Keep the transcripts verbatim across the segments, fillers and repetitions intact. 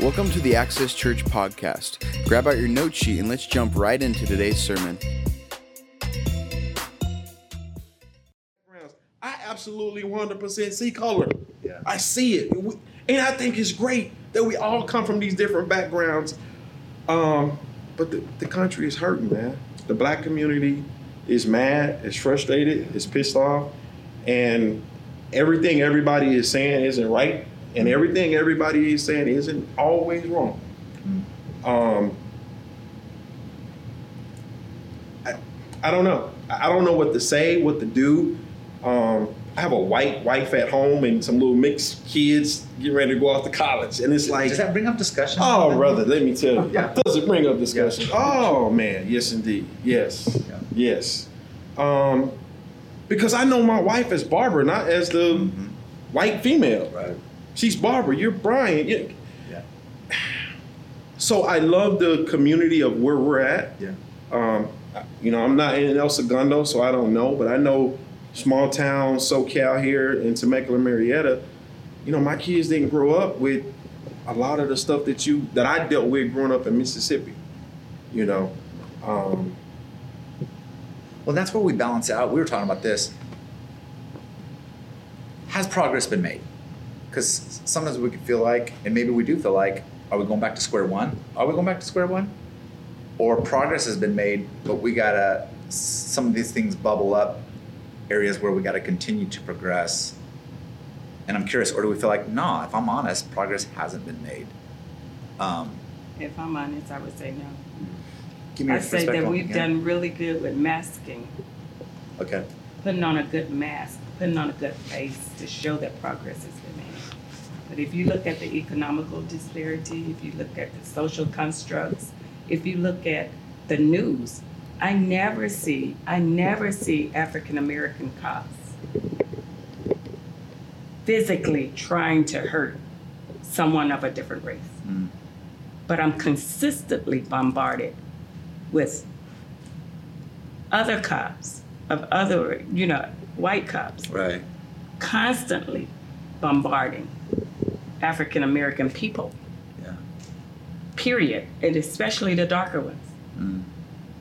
Welcome to the Access Church podcast. Grab out your note sheet and let's jump right into today's sermon. I absolutely one hundred percent see color. Yeah. I see it. And I think it's great that we all come from these different backgrounds. Um, but the, the country is hurting, man. The black community is mad, is frustrated, is pissed off. And everything everybody is saying isn't right. And everything everybody is saying isn't always wrong. Mm-hmm. Um, I, I don't know. I don't know what to say, what to do. Um, I have a white wife at home and some little mixed kids getting ready to go off to college. And it's like... Does that bring up discussion? Oh, brother, let me tell you. Yeah. Does it bring up discussion? Yeah. Oh, man. Yes, indeed. Yes. Yeah. Yes. Um, because I know my wife as Barbara, not as the mm-hmm. white female. Right. She's Barbara, you're Brian. You're... Yeah. So I love the community of where we're at. Yeah. Um, you know, I'm not in El Segundo, so I don't know, but I know small town SoCal here in Temecula, Marietta. You know, my kids didn't grow up with a lot of the stuff that you that I dealt with growing up in Mississippi. You know. Um, well, that's where we balance out. We were talking about this. Has progress been made? Because sometimes we can feel like, and maybe we do feel like, are we going back to square one? Are we going back to square one? Or progress has been made, but we gotta, some of these things bubble up, areas where we gotta continue to progress. And I'm curious, or do we feel like, nah, if I'm honest, progress hasn't been made? Um, if I'm honest, I would say no. Give me your perspective. I say that we've yeah. done really good with masking. Okay. Putting on a good mask, putting on a good face to show that progress has been made. But if you look at the economical disparity, if you look at the social constructs, if you look at the news, I never see, I never see African-American cops physically trying to hurt someone of a different race. Mm. But I'm consistently bombarded with other cops of other, you know, white cops. Right. Constantly bombarding African-American people, yeah. period, and especially the darker ones. Mm.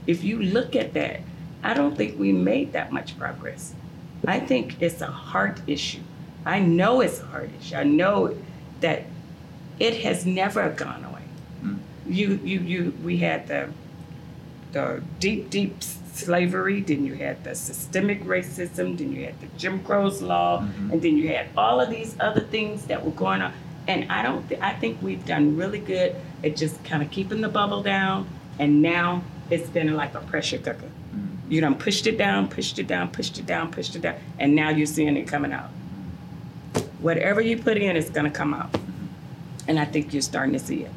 If you look at that, I don't think we made that much progress. I think it's a heart issue. I know it's a heart issue. I know that it has never gone away. Mm. You, you, you. We had the, the deep, deep slavery, then you had the systemic racism, then you had the Jim Crow's law, mm-hmm. and then you had all of these other things that were going on. And I don't, th- I think we've done really good at just kind of keeping the bubble down. And now it's been like a pressure cooker. Mm-hmm. You done pushed it down, pushed it down, pushed it down, pushed it down. And now you're seeing it coming out. Whatever you put in, it's going to come out. Mm-hmm. And I think you're starting to see it.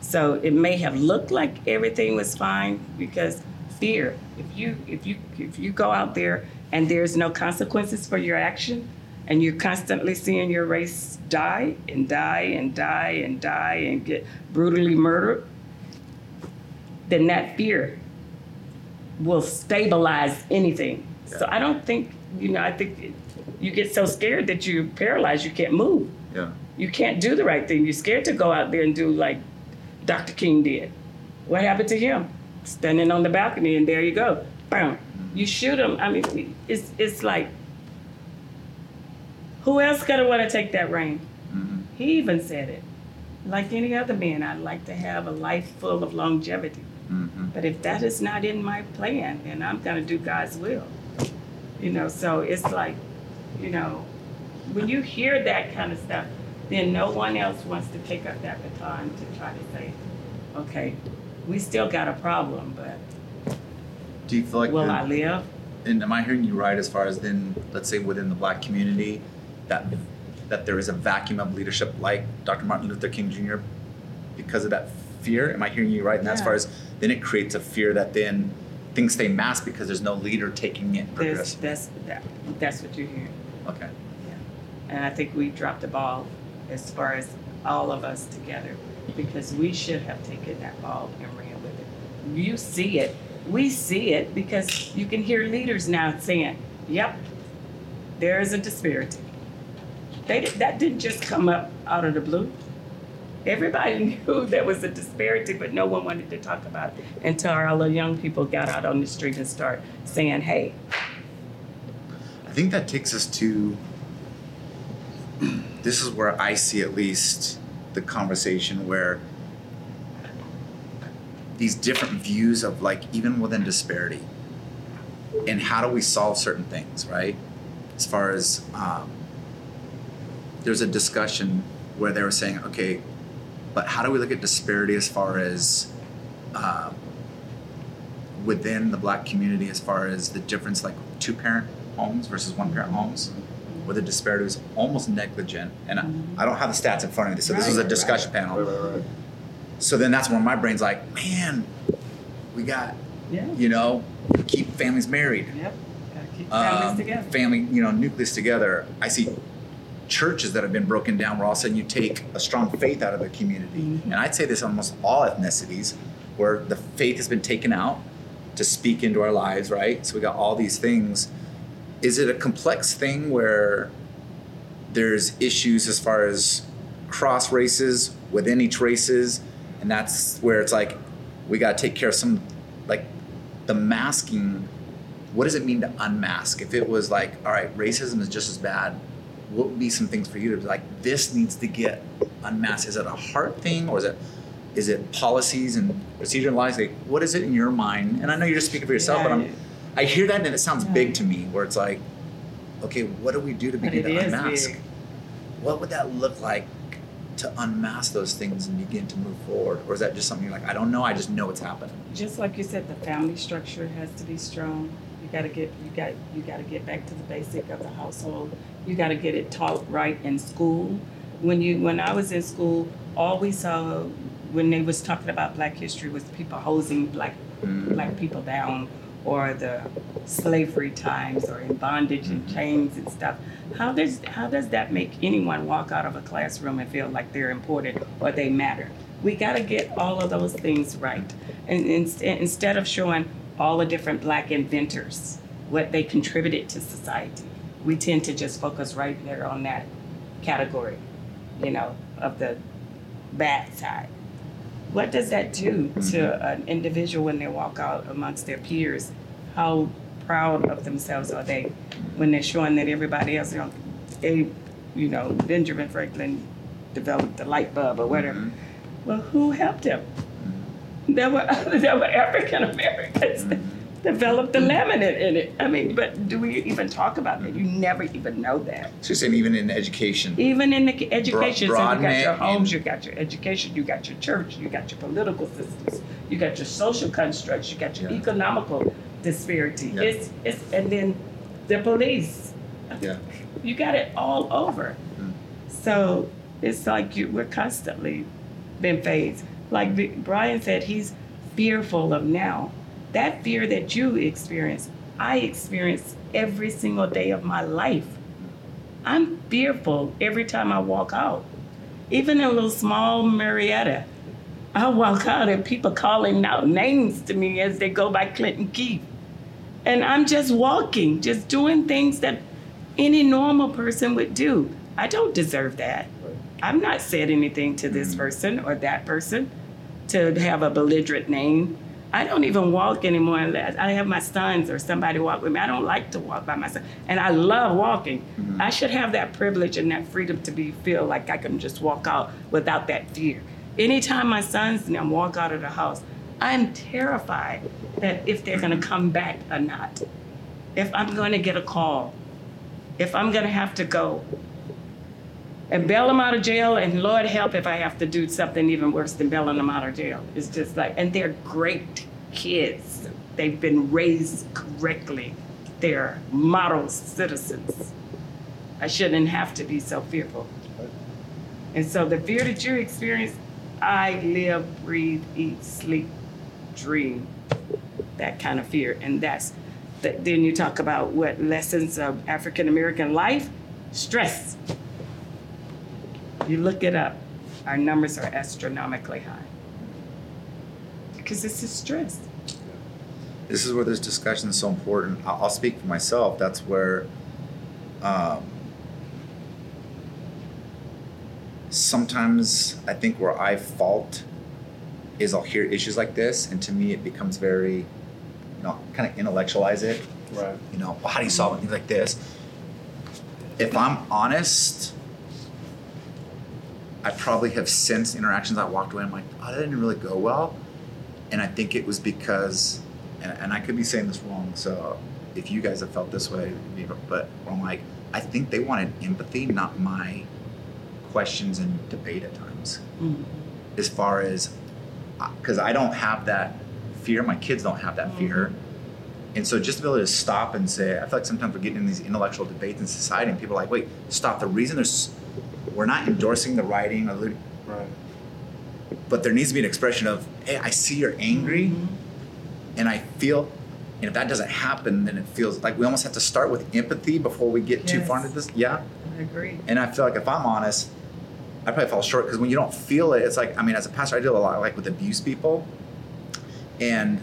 So it may have looked like everything was fine because fear. If you if you if you go out there and there's no consequences for your action, and you're constantly seeing your race die and die and die and die and get brutally murdered, then that fear will stabilize anything. Yeah. So I don't think, you know, I think you get so scared that you're paralyzed, you can't move. Yeah. You can't do the right thing. You're scared to go out there and do like Doctor King did. What happened to him? Standing on the balcony, and there you go, bam. You shoot him. I mean, it's it's like, who else gonna want to take that reign? Mm-hmm. He even said it. Like any other man, I'd like to have a life full of longevity. Mm-hmm. But if that is not in my plan, then I'm gonna do God's will. You know, so it's like, you know, when you hear that kind of stuff, then no one else wants to take up that baton to try to say, okay, we still got a problem, but do you feel like will the, I live? And am I hearing you right as far as then, let's say within the black community, that that there is a vacuum of leadership like Doctor Martin Luther King Junior because of that fear? Am I hearing you right? And yeah. as far as then it creates a fear that then things stay masked because there's no leader taking it. That's, that's, that, that's what you're hearing. Okay. Yeah. And I think we dropped the ball as far as all of us together, because we should have taken that ball and ran with it. You see it. We see it because you can hear leaders now saying, yep, there is a disparity. They did, that didn't just come up out of the blue. Everybody knew there was a disparity, but no one wanted to talk about it until all the young people got out on the street and started saying, hey. I think that takes us to, this is where I see at least the conversation where these different views of like, even within disparity, and how do we solve certain things, right? As far as, um, there's a discussion where they were saying, okay, but how do we look at disparity as far as uh, within the Black community, as far as the difference, like two parent homes versus one parent homes, where the disparity was almost negligent. And mm-hmm. I, I don't have the stats in front of me, so right, this was a discussion right. panel. Right, right, right. So then that's when my brain's like, man, we got, yeah. you know, keep families married. Yep, gotta keep families um, together. Family, you know, nucleus together. I see churches that have been broken down where all of a sudden you take a strong faith out of the community. Mm-hmm. And I'd say this almost all ethnicities where the faith has been taken out to speak into our lives, right? So we got all these things. Is it a complex thing where there's issues as far as cross races within each races? And that's where it's like, we got to take care of some, like the masking. What does it mean to unmask? If it was like, all right, racism is just as bad, what would be some things for you to be like, this needs to get unmasked? Is it a hard thing, or is it is it policies and procedure and lies? Like, what is it in your mind? And I know you're just speaking for yourself, yeah, but I'm, I hear that and it sounds yeah. big to me, where it's like, okay, what do we do to begin to unmask? Big. What would that look like to unmask those things and begin to move forward? Or is that just something you're like, I don't know, I just know it's happening? Just like you said, the family structure has to be strong. You gotta get you got you gotta get back to the basic of the household. You got to get it taught right in school. When you, when I was in school, all we saw when they was talking about Black history was people hosing Black mm. Black people down, or the slavery times, or in bondage and chains and stuff. How does how does that make anyone walk out of a classroom and feel like they're important or they matter? We got to get all of those things right. And, and instead of showing all the different Black inventors, what they contributed to society, we tend to just focus right there on that category, you know, of the bad side. What does that do to an individual when they walk out amongst their peers? How proud of themselves are they when they're showing that everybody else, you know, they, you know, Benjamin Franklin developed the light bulb or whatever. Well, who helped him? There were, there were African Americans that developed the laminate in it. I mean, but do we even talk about that? You never even know that. So you're saying even in education? Even in the education. Bro- so you got your homes, you got your education, you got your church, you got your political systems, you got your social constructs, you got your yeah. economical disparity. Yeah. It's, it's, and then the police. Yeah. You got it all over. Mm. So it's like you, we're constantly being phased. Like Brian said, he's fearful of now. That fear that you experience, I experience every single day of my life. I'm fearful every time I walk out. Even in a little small Marietta, I walk out and people calling out names to me as they go by Clinton Keith. And I'm just walking, just doing things that any normal person would do. I don't deserve that. I've not said anything to this person or that person to have a belligerent name. I don't even walk anymore unless I have my sons or somebody walk with me. I don't like to walk by myself. And I love walking. Mm-hmm. I should have that privilege and that freedom to be feel like I can just walk out without that fear. Anytime my sons and I walk out of the house, I'm terrified that if they're going to come back or not. If I'm going to get a call. If I'm going to have to go and bail them out of jail, and Lord help if I have to do something even worse than bailing them out of jail. It's just like, and they're great kids. They've been raised correctly. They're model citizens. I shouldn't have to be so fearful. And so the fear that you experience, I live, breathe, eat, sleep, dream, that kind of fear. And that's, the, then you talk about what lessons of African-American life, stress. You look it up, our numbers are astronomically high. Because this is stress. This is where this discussion is so important. I'll speak for myself. That's where um, sometimes I think where I fault is I'll hear issues like this, and to me it becomes very, you know, kind of intellectualize it. Right. You know, well, how do you solve it? Things like this. If I'm honest, I probably have since interactions I walked away, I'm like, oh, that didn't really go well. And I think it was because, and, and I could be saying this wrong, so if you guys have felt this way, but I'm like, I think they wanted empathy, not my questions and debate at times. Mm. As far as, because I don't have that fear, my kids don't have that fear. And so just to be able to stop and say, I feel like sometimes we're getting in these intellectual debates in society and people are like, wait, stop. The reason there's, we're not endorsing the rioting, or the, right. But there needs to be an expression of, hey, I see you're angry, mm-hmm. and I feel, and if that doesn't happen, then it feels like we almost have to start with empathy before we get yes. too far into this. Yeah. I agree. And I feel like if I'm honest, I probably fall short because when you don't feel it, it's like, I mean, as a pastor, I deal a lot like with abuse people and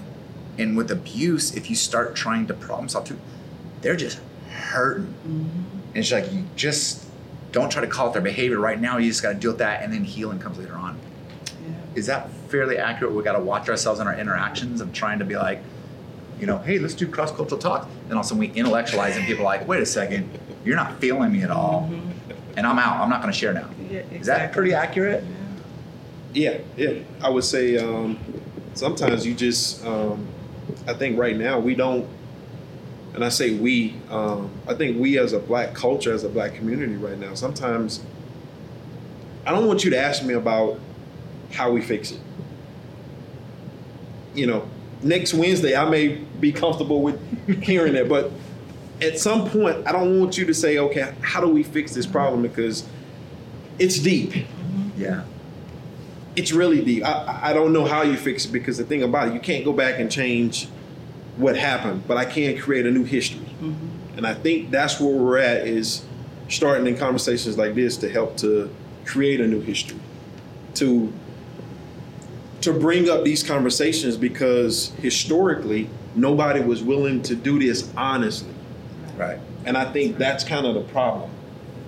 And with abuse, if you start trying to problem solve too, they're just hurting. Mm-hmm. And it's like, you just don't try to call it their behavior right now. You just got to deal with that, and then healing comes later on. Yeah. Is that fairly accurate? We got to watch ourselves in our interactions of trying to be like, you know, hey, let's do cross-cultural talk. And also we intellectualize and people are like, wait a second, you're not feeling me at all. Mm-hmm. And I'm out. I'm not going to share now. Yeah, exactly. Is that pretty accurate? Yeah. Yeah. yeah. I would say um, sometimes you just... Um, I think right now we don't, and I say we, um, I think we as a black culture, as a black community right now, sometimes I don't want you to ask me about how we fix it. You know, next Wednesday I may be comfortable with hearing that, but at some point I don't want you to say, okay, how do we fix this problem? Because it's deep. Yeah. It's really deep. I, I don't know how you fix it because the thing about it, you can't go back and change what happened, but I can create a new history. Mm-hmm. And I think that's where we're at, is starting in conversations like this to help to create a new history, to to bring up these conversations, because historically, nobody was willing to do this honestly. Right. And I think that's kind of the problem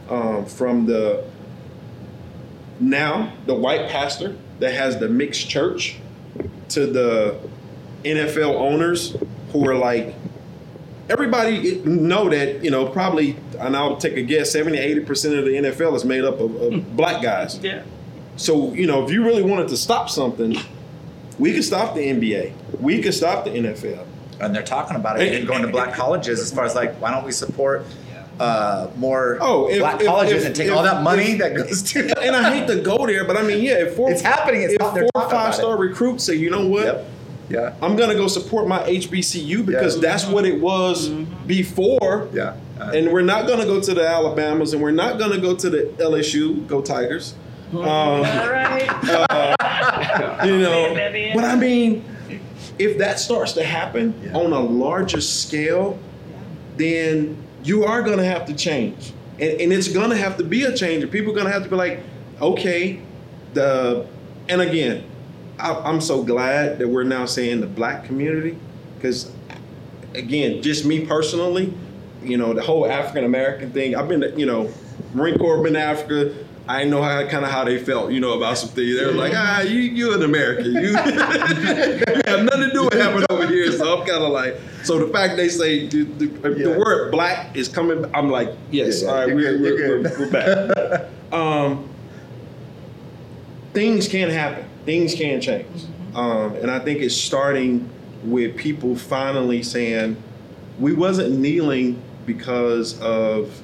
um, from the... Now, the white pastor that has the mixed church to the N F L owners who are like, everybody know that, you know, probably, and I'll take a guess, seventy, eighty percent of the N F L is made up of, of black guys. Yeah. So, you know, if you really wanted to stop something, we could stop the N B A. We could stop the N F L. And they're talking about it and going to black colleges as far as like, why don't we support... Uh, more oh, if, black if, colleges if, and take if, all that money if, that goes to. And I hate to go there, but I mean, yeah, if four, it's happening. It's if not, four or five star it. recruits say, you know what? Yep. Yeah, I'm gonna go support my H B C U because yeah. that's what it was mm-hmm. before. Yeah, uh, and we're not gonna go to the Alabamas, and we're not gonna go to the L S U. Go Tigers! Um, all right. Uh, you know, but I mean, if that starts to happen yeah. on a larger scale, then. You are going to have to change, and, and it's going to have to be a change. And people are going to have to be like, okay, the, and again, I, I'm so glad that we're now saying the black community, because again, just me personally, you know, the whole African-American thing, I've been, to, you know, Marine Corps, been to Africa. I know how kind of how they felt, you know, about some things. They were like, ah, you, you're an American. You, you have nothing to do with happening over here. So I'm kind of like, so the fact they say the, the, yeah. the word black is coming, I'm like, yes, yeah, all right, we're, good, we're, we're, we're back. um, things can happen. Things can change. Um, and I think it's starting with people finally saying, we wasn't kneeling because of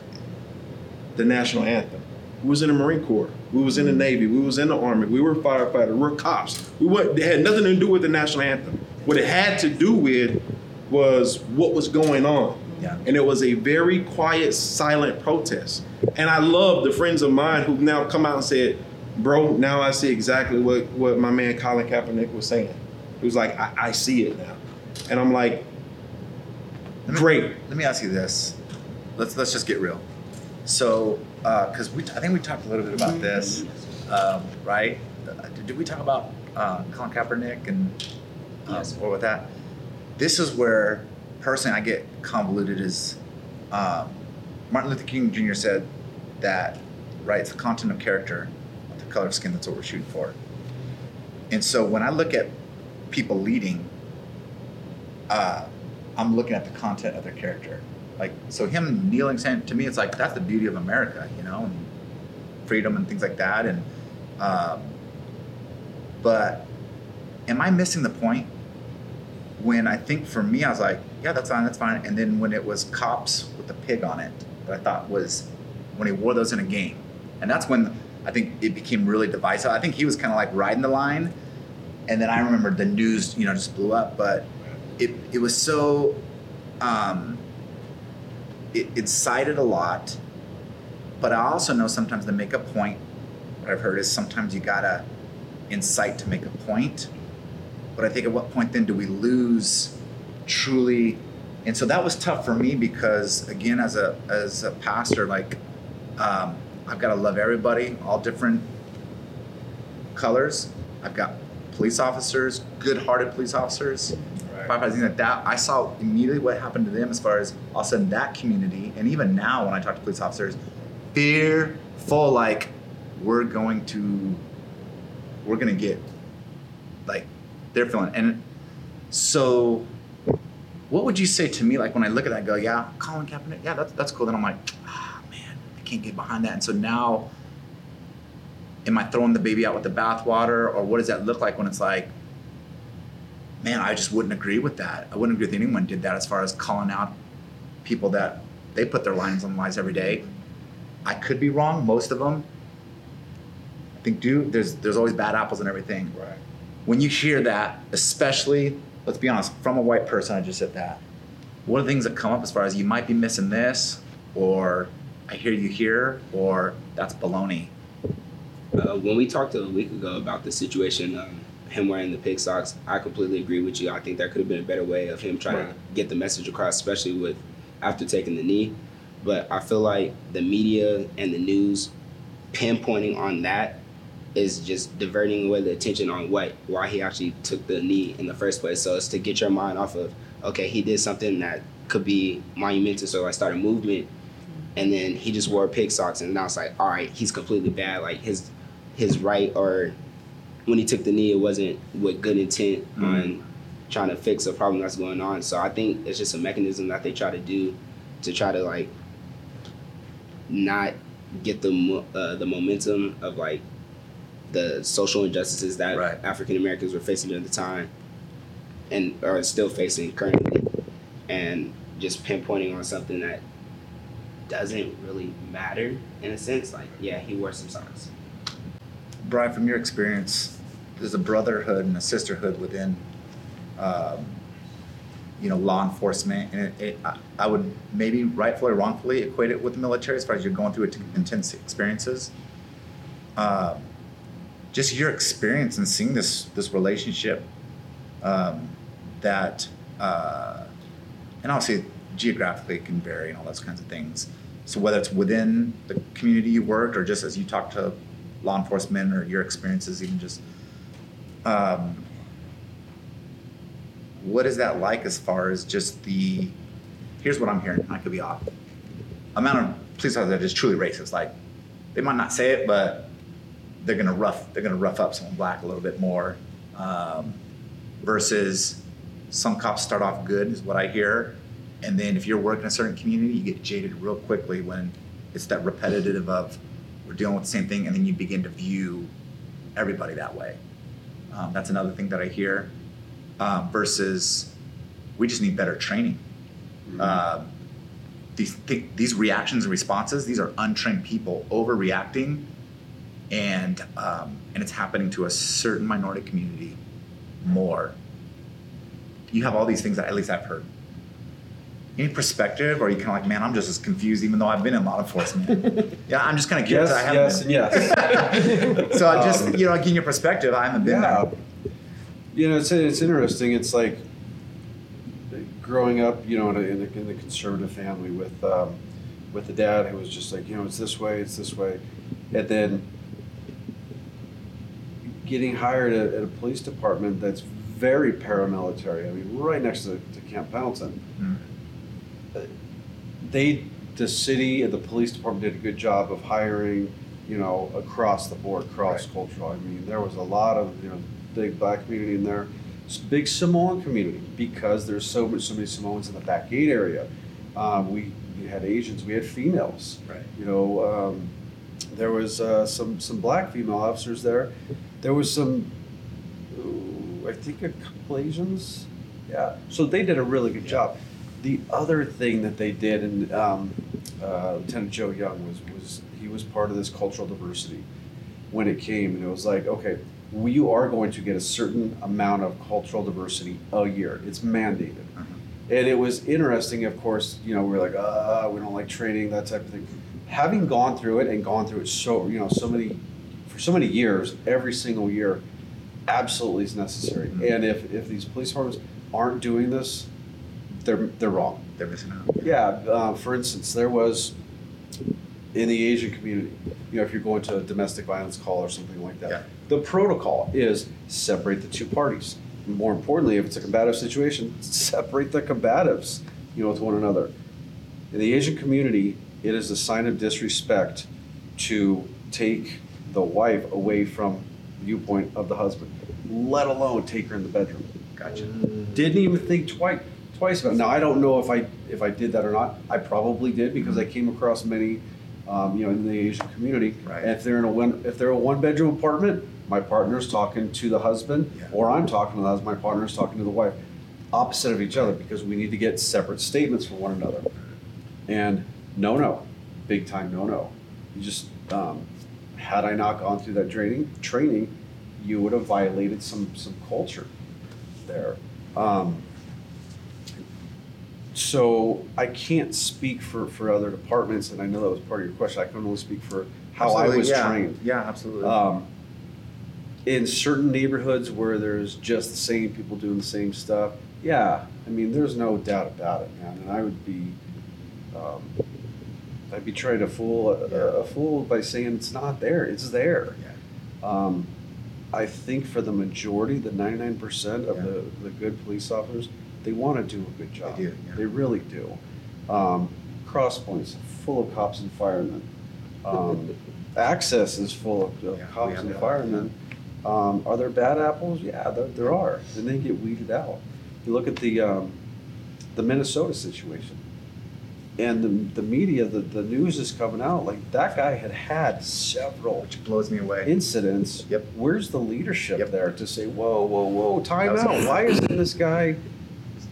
the national anthem. We was in the Marine Corps. We was in the Navy. We was in the Army. We were firefighters. We were cops. We were, they had nothing to do with the national anthem. What it had to do with was what was going on. Yeah. And it was a very quiet, silent protest. And I love the friends of mine who've now come out and said, bro, now I see exactly what, what my man Colin Kaepernick was saying. He was like, I, I see it now. And I'm like, let me, great. Let me ask you this. Let's, let's just get real. So, because uh, we, I think we talked a little bit about this, um, right? Did, did we talk about uh, Colin Kaepernick and um, yes. or with that? This is where personally I get convoluted. Is um, Martin Luther King Junior said that, right? It's the content of character, the color of skin, that's what we're shooting for. And so when I look at people leading, uh, I'm looking at the content of their character. Like, so him kneeling, saying, to me, it's like, that's the beauty of America, you know, and freedom and things like that. And, um, but am I missing the point? When I think for me, I was like, yeah, that's fine, that's fine. And then when it was cops with the pig on it, that I thought was when he wore those in a game. And that's when I think it became really divisive. I think he was kind of like riding the line. And then I remember the news, you know, just blew up, but it it was so, um, it incited a lot. But I also know sometimes to make a point, what I've heard is sometimes you gotta incite to make a point. But I think at what point then do we lose truly? And so that was tough for me because, again, as a as a pastor, like um, I've got to love everybody, all different colors. I've got police officers, good-hearted police officers, right. firefighters, things like that. I saw immediately what happened to them as far as all of a sudden that community, and even now when I talk to police officers, fearful, like we're going to, we're going to get, like, they're feeling. And so what would you say to me, like when I look at that and go, yeah, Colin Kaepernick, yeah, that's that's cool. Then I'm like, ah, man, I can't get behind that. And so now, am I throwing the baby out with the bathwater? Or what does that look like when it's like, man, I just wouldn't agree with that. I wouldn't agree with anyone did that as far as calling out people that they put their lives on lives every day. I could be wrong, most of them. I think, dude, there's, there's always bad apples and everything. Right. When you hear that, especially, let's be honest, from a white person, I just said that. What are the things that come up as far as you might be missing this, or I hear you here, or that's baloney? Uh, when we talked a week ago about the situation, um, him wearing the pig socks, I completely agree with you. I think that could have been a better way of him trying right. to get the message across, especially with after taking the knee. But I feel like the media and the news pinpointing on that is just diverting away the attention on what, why he actually took the knee in the first place. So it's to get your mind off of, okay, he did something that could be monumental, so I started a movement, and then he just wore pig socks, and now it's like, all right, he's completely bad. Like his his right, or when he took the knee, it wasn't with good intent mm-hmm. on trying to fix a problem that's going on. So I think it's just a mechanism that they try to do to try to like not get the uh, the momentum of like the social injustices that right. African Americans were facing at the time and are still facing currently, and just pinpointing on something that doesn't really matter in a sense. Like, yeah, he wore some socks. Brian, from your experience, there's a brotherhood and a sisterhood within, um, you know, law enforcement. And it, it, I, I would maybe rightfully or wrongfully equate it with the military as far as you're going through intense experiences. Uh, Just your experience and seeing this this relationship um, that, uh, and obviously geographically it can vary and all those kinds of things. So whether it's within the community you worked or just as you talk to law enforcement or your experiences, even just, um, what is that like as far as just the, here's what I'm hearing, I could be off. Amount of police officers that is truly racist. Like, they might not say it, but they're gonna rough they're gonna rough up someone black a little bit more, um, versus some cops start off good is what I hear, and then if you're working in a certain community, you get jaded real quickly when it's that repetitive of we're dealing with the same thing, and then you begin to view everybody that way. Um, that's another thing that I hear, uh, versus we just need better training. Mm-hmm. Uh, these th- these reactions and responses, these are untrained people overreacting. And um, and it's happening to a certain minority community more. You have all these things that at least I've heard. Any perspective, or are you kind of like, man, I'm just as confused, even though I've been in law enforcement. Yeah, I'm just kind of curious. Yes, I yes, yes. So I just, um, you know, like in your perspective, I haven't been yeah. there. You know, it's it's interesting. It's like growing up, you know, in a, in a, in a conservative family with um, with a dad who was just like, you know, it's this way, it's this way, and then getting hired at, at a police department that's very paramilitary. I mean, right next to, to Camp Pendleton. Mm-hmm. They, the city and the police department did a good job of hiring you know, across the board, cross-cultural. Right. I mean, there was a lot of, you know, big black community in there, big Samoan community, because there's so much, so many Samoans in the back gate area. Um, we, we had Asians, we had females. Right. You know, um, there was uh, some some black female officers there. There was some, ooh, I think a couple Asians. Yeah. So they did a really good yeah. job. The other thing that they did, and um, uh, Lieutenant Joe Young was was he was part of this cultural diversity when it came, and it was like, okay, we, you are going to get a certain amount of cultural diversity a year. It's mandated, uh-huh. and it was interesting. Of course, you know, we we're like, ah, uh, we don't like training, that type of thing. Having gone through it and gone through it so you know so many for so many years, every single year, absolutely is necessary. Mm-hmm. And if if these police departments aren't doing this, They're they're wrong. They're missing out. Yeah. Uh, for instance, there was in the Asian community, you know, if you're going to a domestic violence call or something like that, yeah. the protocol is separate the two parties. More importantly, if it's a combative situation, separate the combatives, you know, to one another. In the Asian community, it is a sign of disrespect to take the wife away from the viewpoint of the husband, let alone take her in the bedroom. Gotcha. Didn't even think twice. Twice about. Now I don't know if I if I did that or not. I probably did because I came across many, um, you know, in the Asian community. Right. And if they're in a one if they're a one bedroom apartment, my partner's talking to the husband, yeah. or I'm talking to the husband. My partner's talking to the wife, opposite of each other because we need to get separate statements from one another. And no, no, big time no, no. You just um, had I not gone through that training, training, you would have violated some some culture there. Um, So I can't speak for, for other departments, and I know that was part of your question. I can only speak for how absolutely, I was yeah. trained. Yeah, absolutely. Um, in certain neighborhoods where there's just the same people doing the same stuff, yeah, I mean, there's no doubt about it, man. And I would be, um, I'd be trying to fool a, yeah. a fool by saying it's not there. It's there. Yeah. Um, I think for the majority, the ninety-nine percent of yeah. the, the good police officers, they want to do a good job. They do, yeah. They really do. Um, Cross Point's full of cops and firemen. Um, Access is full of uh, yeah, cops and firemen. Um, are there bad apples? Yeah, there, there are, and they get weeded out. You look at the um, the Minnesota situation, and the the media, the, the news is coming out like that guy had had several, which blows me away, incidents. Yep. Where's the leadership yep. there to say, whoa, whoa, whoa, time out? Why isn't this guy?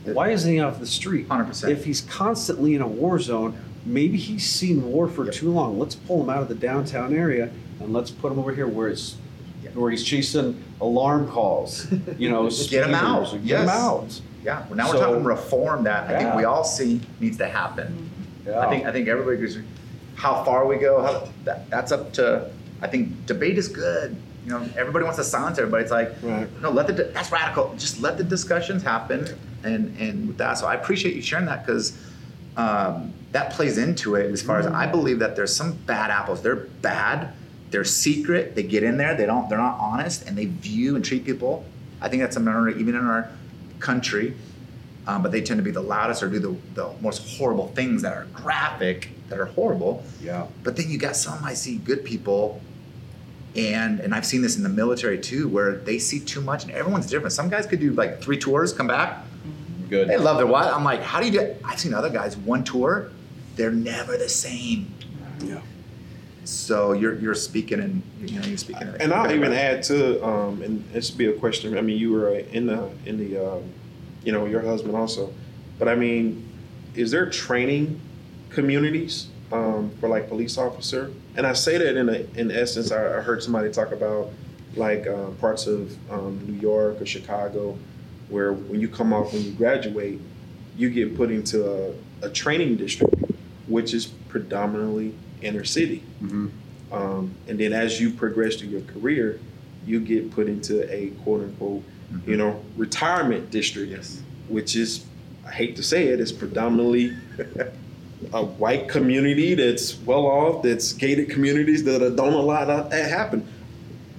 Why isn't he off the street? one hundred percent. If he's constantly in a war zone, maybe he's seen war for yep. too long. Let's pull him out of the downtown area and let's put him over here where it's yep. where he's chasing alarm calls. You know, get him out. Get yes. him out. Yeah. Well, now so, we're talking reform that I yeah. think we all see needs to happen. Yeah. I think I think everybody agrees. How far we go, how, that, that's up to. I think debate is good. You know, everybody wants to silence everybody. It's like, right. no, let the that's radical. Just let the discussions happen. And and with that, so I appreciate you sharing that because um, that plays into it as far as I believe that there's some bad apples. They're bad, they're secret, they get in there, they don't, they're not honest, and they view and treat people. I think that's a minority even in our country, um, but they tend to be the loudest or do the, the most horrible things that are graphic, that are horrible. Yeah. But then you got some I see good people, and and I've seen this in the military too, where they see too much, and everyone's different. Some guys could do like three tours, come back. Good. They love their wife. I'm like, how do you do it? I've seen other guys one tour, they're never the same. Yeah. So you're you're speaking and you know you're speaking. And, and I'll even add to um, and this would be a question. I mean, you were in the in the um, you know your husband also, but I mean, is there training communities um, for like police officer? And I say that in a, in essence, I, I heard somebody talk about like uh, parts of um, New York or Chicago, where when you come off, when you graduate, you get put into a, a training district, which is predominantly inner city. Mm-hmm. Um, and then as you progress through your career, you get put into a quote unquote, mm-hmm. you know, retirement district, yes. which is, I hate to say it, it's predominantly a white community that's well off, that's gated communities that don't allow that happen.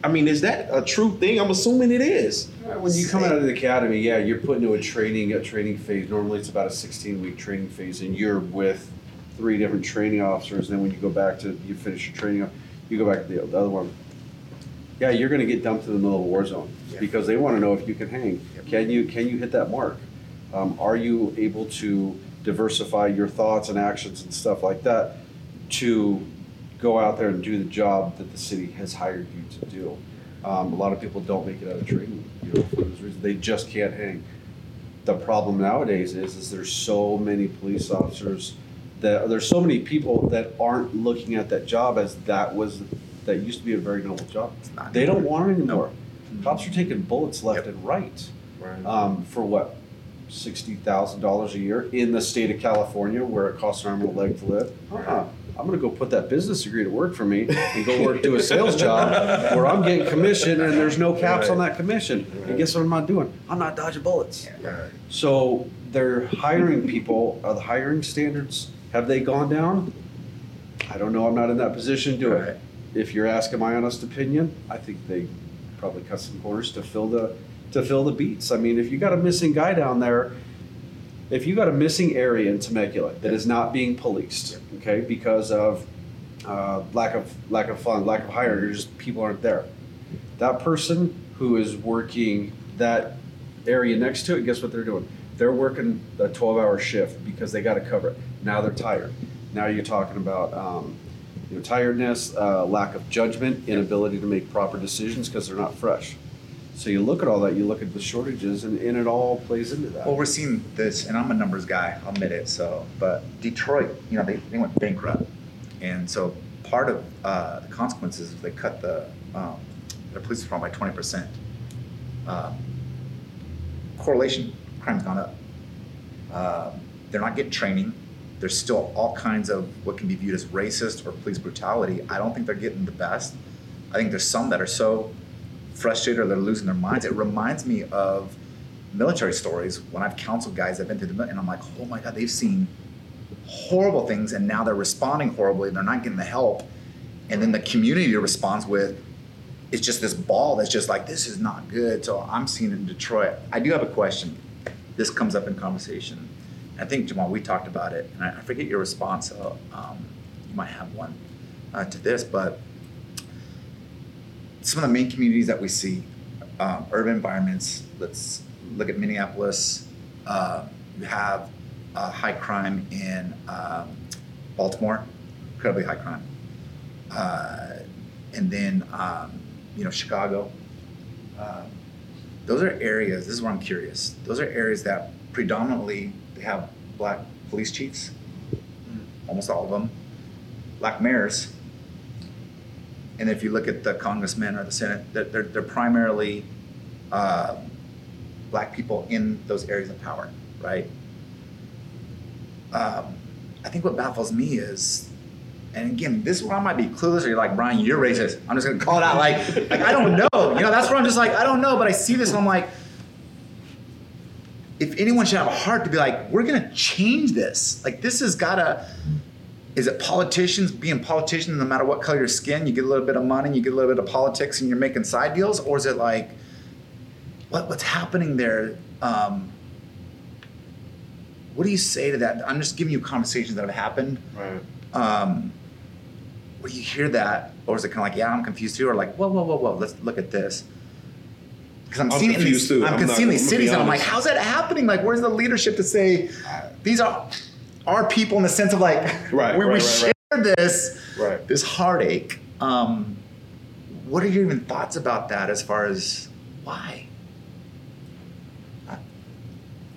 I mean, is that a true thing? I'm assuming it is. When you come out of the academy, yeah, you're put into a training a training phase. Normally it's about a sixteen-week training phase, and you're with three different training officers. And then when you go back to, you finish your training, You go back to the, the other one. Yeah, you're going to get dumped in the middle of a war zone yeah. because they want to know if you can hang. Yep. Can you can you hit that mark? Um, are you able to diversify your thoughts and actions and stuff like that to go out there and do the job that the city has hired you to do? Um, a lot of people don't make it out of training, you know, for this reason. They just can't hang. The problem nowadays is, is there's so many police officers that there's so many people that aren't looking at that job as that was that used to be a very noble job. They don't want it anymore. No. Cops are taking bullets left yep. and right, right. Um, for what sixty thousand dollars a year in the state of California, where it costs an arm and a leg to live. Uh-huh. I'm going to go put that business degree to work for me and go work do a sales job where I'm getting commission and there's no caps right. on that commission. Right. And guess what I'm not doing? I'm not dodging bullets. Right. So they're hiring people. Are the hiring standards, have they gone down? I don't know. I'm not in that position to do right. it. If you're asking my honest opinion, I think they probably cut some corners to fill the to fill the beats. I mean, if you got a missing guy down there, if you got a missing area in Temecula that is not being policed, okay, because of uh, lack of lack of fund, lack of hiring, just people aren't there. That person who is working that area next to it, guess what they're doing? They're working a twelve-hour shift because they got to cover it. Now they're tired. Now you're talking about um, you know, tiredness, uh, lack of judgment, inability to make proper decisions because they're not fresh. So you look at all that, you look at the shortages, and, and it all plays into that. Well, we're seeing this, and I'm a numbers guy, I'll admit it, so, but Detroit, you know, they, they went bankrupt. And so part of uh, the consequences is they cut the, um, the police department by twenty percent. Uh, correlation, crime's gone up. Uh, they're not getting training. There's still all kinds of what can be viewed as racist or police brutality. I don't think they're getting the best. I think there's some that are so frustrated or they're losing their minds. It reminds me of military stories when I've counseled guys that have been through the military, and I'm like, oh my God, they've seen horrible things and now they're responding horribly and they're not getting the help. And then the community responds with, it's just this ball that's just like, this is not good. So I'm seeing it in Detroit. I do have a question. This comes up in conversation. I think, Jamal, we talked about it, and I forget your response, so um, you might have one uh, to this, but some of the main communities that we see, um, urban environments, let's look at Minneapolis, uh, you have uh, high crime in um, Baltimore, incredibly high crime. Uh, and then, um, you know, Chicago. Uh, those are areas, this is where I'm curious, those are areas that predominantly they have black police chiefs, almost all of them, black mayors. And if you look at the congressmen or the Senate, they're, they're, they're primarily uh, black people in those areas of power, right? Um, I think what baffles me is, and again, this is where I might be clueless, or you're like, Brian, you're racist. I'm just gonna call it out, like, like I don't know. You know, that's where I'm just like, I don't know, but I see this and I'm like, if anyone should have a heart to be like, we're gonna change this. Like, this has gotta, is it politicians being politicians no matter what color your skin, you get a little bit of money, you get a little bit of politics and you're making side deals? Or is it like, what, what's happening there? Um, what do you say to that? I'm just giving you conversations that have happened. Right. Um, when you hear that, or is it kind of like, yeah, I'm confused too? Or like, whoa, whoa, whoa, whoa, let's look at this. Because I'm, I'm seeing these, too. I'm, I'm not, these cities and I'm like, how's that happening? Like, where's the leadership to say, these are our people in the sense of like, right, we, right, we right, share right. this right. this heartache. Um, what are your even thoughts about that as far as why? I,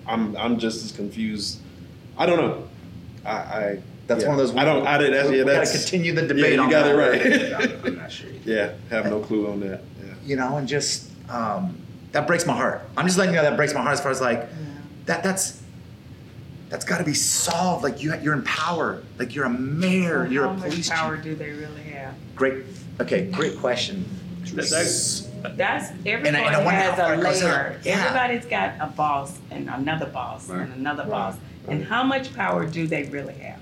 I'm I'm just as confused. I don't know. I, I that's yeah. one of those. I don't. I did. That's, we, yeah, we that's, gotta continue the debate. Yeah, you got it right. I'm, I'm not sure. Yeah, have no clue on that. Yeah. You know, and just um, that breaks my heart. I'm just letting you know that breaks my heart as far as like yeah. that. That's. That's got to be solved. Like you, you're in power. Like you're a mayor. You're a police chief. How much power do they really have? Great. Okay. Great question. That's everybody has a layer. Everybody's got a boss and another boss and another boss. And how much power do they really have?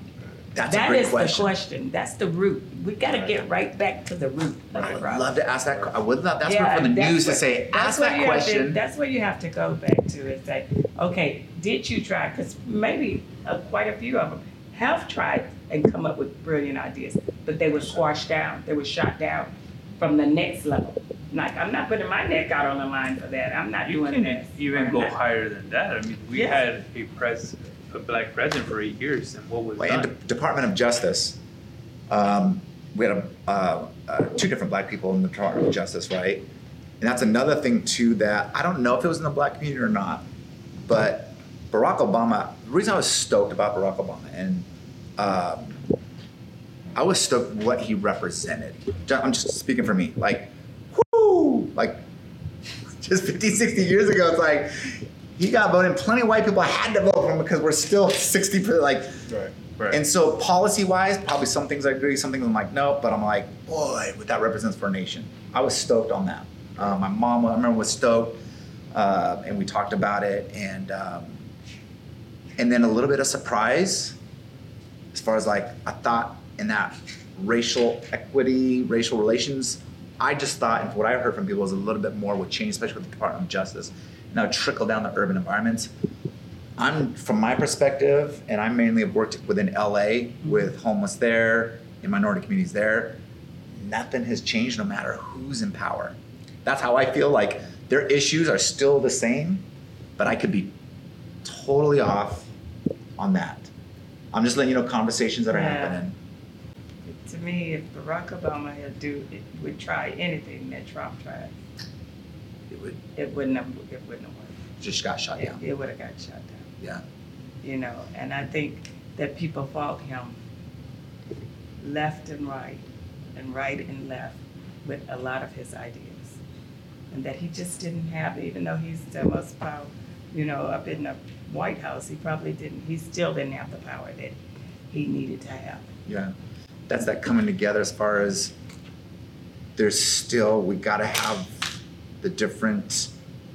That's a great question. That is the question. That's the root. We got to get right back to the root. I would love to ask that. I would love. That's where for the news to say ask that question. That's where you have to go back to and say, okay. Did you try? Because maybe uh, quite a few of them have tried and come up with brilliant ideas, but they were squashed down. They were shot down from the next level. Like, I'm not putting my neck out on the line for that. I'm not you doing can this. Even go not. higher than that. I mean, we yes. had a pres, a black president for eight years, and what was well, done? In the Department of Justice, um, we had a, uh, uh, two different black people in the Department of Justice, right? And that's another thing, too, that I don't know if it was in the black community or not, but Barack Obama, the reason I was stoked about Barack Obama, and um, I was stoked what he represented. I'm just speaking for me. Like, Like, just fifty, sixty years ago, it's like, he got voted. Plenty of white people had to vote for him because we're still sixty percent like. Right, right. And so policy-wise, probably some things I agree, some things I'm like, no, but I'm like, boy, what that represents for a nation. I was stoked on that. Uh, my mom, I remember, was stoked, uh, and we talked about it. And um, and then a little bit of surprise, as far as like, I thought in that racial equity, racial relations, I just thought, and from what I heard from people, was a little bit more would change, especially with the Department of Justice. And that would trickle down the urban environments. I'm, from my perspective, and I mainly have worked within L A with homeless there, in minority communities there, nothing has changed no matter who's in power. That's how I feel. Like, their issues are still the same, but I could be totally off on that. I'm just letting you know conversations that are yeah. happening. To me, if Barack Obama had do, it would try anything that Trump tried. It would. It wouldn't have. It wouldn't have worked. Just got shot it, down. It would have got shot down. Yeah. You know, and I think that people fought him left and right, and right and left, with a lot of his ideas, and that he just didn't have. Even though he's the most powerful, you know, up in the White House, he probably didn't. He still didn't have the power that he needed to have. Yeah. That's that coming together as far as there's still, we gotta have the different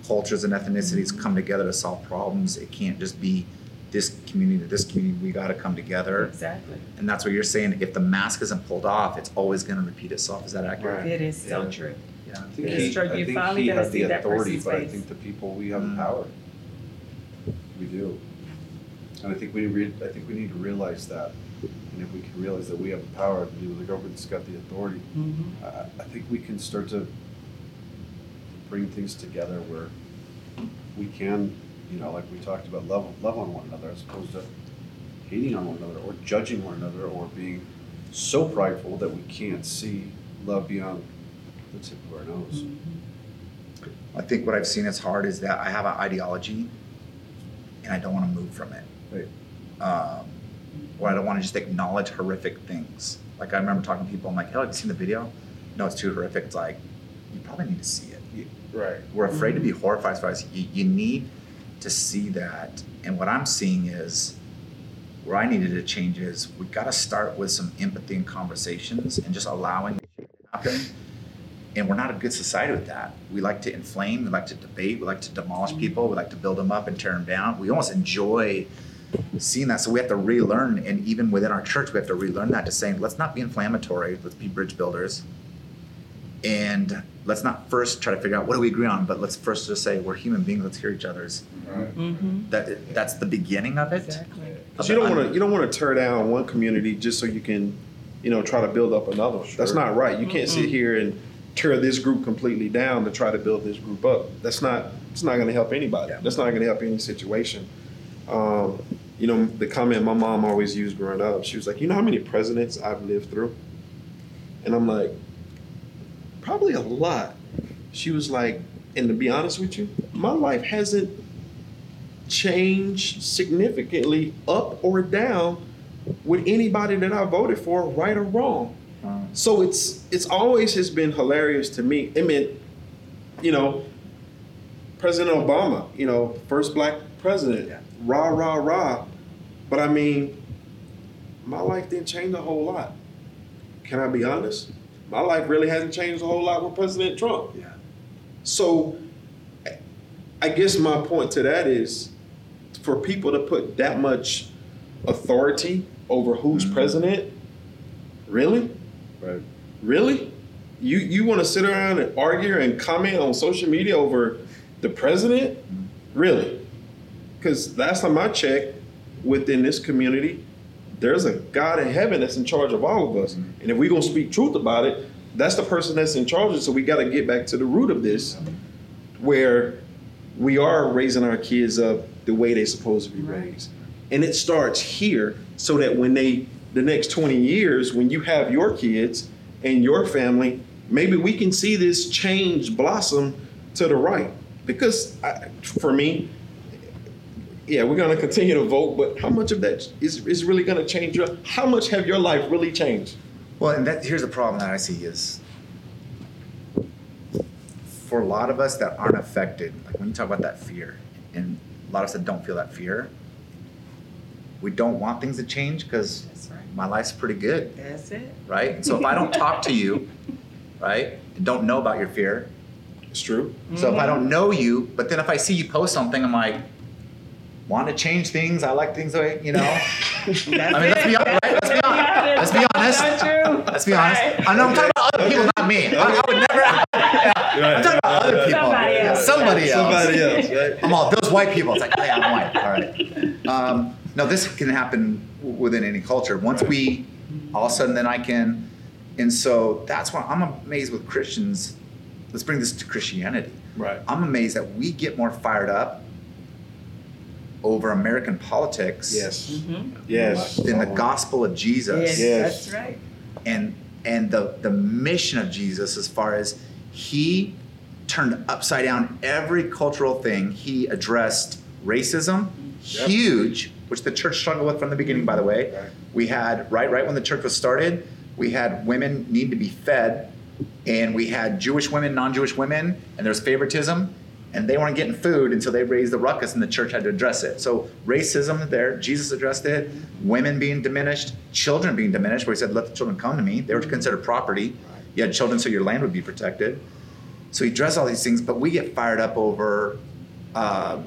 cultures and ethnicities come together to solve problems. It can't just be this community to this community, we gotta come together. Exactly. And that's what you're saying, if the mask isn't pulled off, it's always gonna repeat itself. Is that accurate? Right. It is yeah. so true. Yeah. I think it's true. You finally gotta see that person's face. But I think the people, we have mm. the power. We do. And I think we re- I think we need to realize that. And if we can realize that we have the power, the government's got the authority, mm-hmm. uh, I think we can start to bring things together where we can, you know, like we talked about, love, love on one another as opposed to hating on one another or judging one another or being so prideful that we can't see love beyond the tip of our nose. Mm-hmm. I think what I've seen as hard is that I have an ideology and I don't want to move from it. Right. Um, Or I don't want to just acknowledge horrific things. Like, I remember talking to people, I'm like, oh, have you seen the video? No, it's too horrific. It's like, you probably need to see it. You, right. We're afraid mm-hmm. to be horrified by us. You, you need to see that. And what I'm seeing is, where I needed to change is, we got to start with some empathy and conversations and just allowing it to happen. And we're not a good society with that. We like to inflame, we like to debate, we like to demolish mm-hmm. people, we like to build them up and tear them down. We almost enjoy seeing that, so we have to relearn, and even within our church we have to relearn that, to saying, let's not be inflammatory, let's be bridge builders, and let's not first try to figure out what do we agree on, but let's first just say we're human beings, let's hear each other's. Right. Mm-hmm. That that's the beginning of it. Exactly. Of you don't want to you don't want to tear down one community just so you can, you know, try to build up another. Sure. That's not right. You can't mm-hmm. sit here and tear this group completely down to try to build this group up. That's not it's not going to help anybody. Yeah. That's not going to help any situation. Um, you know, the comment my mom always used growing up, she was like, you know how many presidents I've lived through? And I'm like, probably a lot. She was like, and to be honest with you, my life hasn't changed significantly up or down with anybody that I voted for, right or wrong. Uh-huh. So it's it's always has been hilarious to me. I mean, you know, President Obama, you know, first black president. Yeah. Rah, rah, rah. But I mean, my life didn't change a whole lot. Can I be honest? My life really hasn't changed a whole lot with President Trump. Yeah. So I guess my point to that is, for people to put that much authority over who's mm-hmm. president, really? Right. Really? You you want to sit around and argue and comment on social media over the president? Mm-hmm. Really? Because last time I checked, within this community, there's a God in heaven that's in charge of all of us. Mm-hmm. And if we're going to speak truth about it, that's the person that's in charge of it. So we got to get back to the root of this, where we are raising our kids up the way they're supposed to be right. raised. And it starts here, so that when they, the next twenty years, when you have your kids and your family, maybe we can see this change blossom to the right. Because I, for me, yeah, we're going to continue to vote, but how much of that is, is really going to change your, how much have your life really changed? Well, and that, here's the problem that I see is, for a lot of us that aren't affected, like when you talk about that fear, and a lot of us that don't feel that fear, we don't want things to change because right. my life's pretty good. That's it. Right? And so if I don't talk to you, right, and don't know about your fear. It's true. So mm-hmm. if I don't know you, but then if I see you post something, I'm like, want to change things. I like things the way, you know. I mean, let's be honest. Right? Let's be honest. Let's be honest. Let's be honest. I know I'm talking about other people, not me. I, I would never. Yeah. I'm talking about other people. Somebody else. Somebody else. Somebody else. Right? I'm all those white people. It's like, hey, I'm white. All right. Um, no, this can happen within any culture. Once we, all of a sudden, then I can, and so that's why I'm amazed with Christians. Let's bring this to Christianity. Right. I'm amazed that we get more fired up over American politics, yes, mm-hmm. yes, in the gospel of Jesus, yes, yes. That's right, and and the the mission of Jesus, as far as he turned upside down every cultural thing. He addressed racism, yep. huge, which the church struggled with from the beginning. By the way, right. we had right right when the church was started, we had women need to be fed, and we had Jewish women, non-Jewish women, and there's favoritism. And they weren't getting food, and so they raised the ruckus, and the church had to address it. So racism there, Jesus addressed it, women being diminished, children being diminished, where he said, let the children come to me. They were considered property. You had children so your land would be protected. So he addressed all these things, but we get fired up over uh,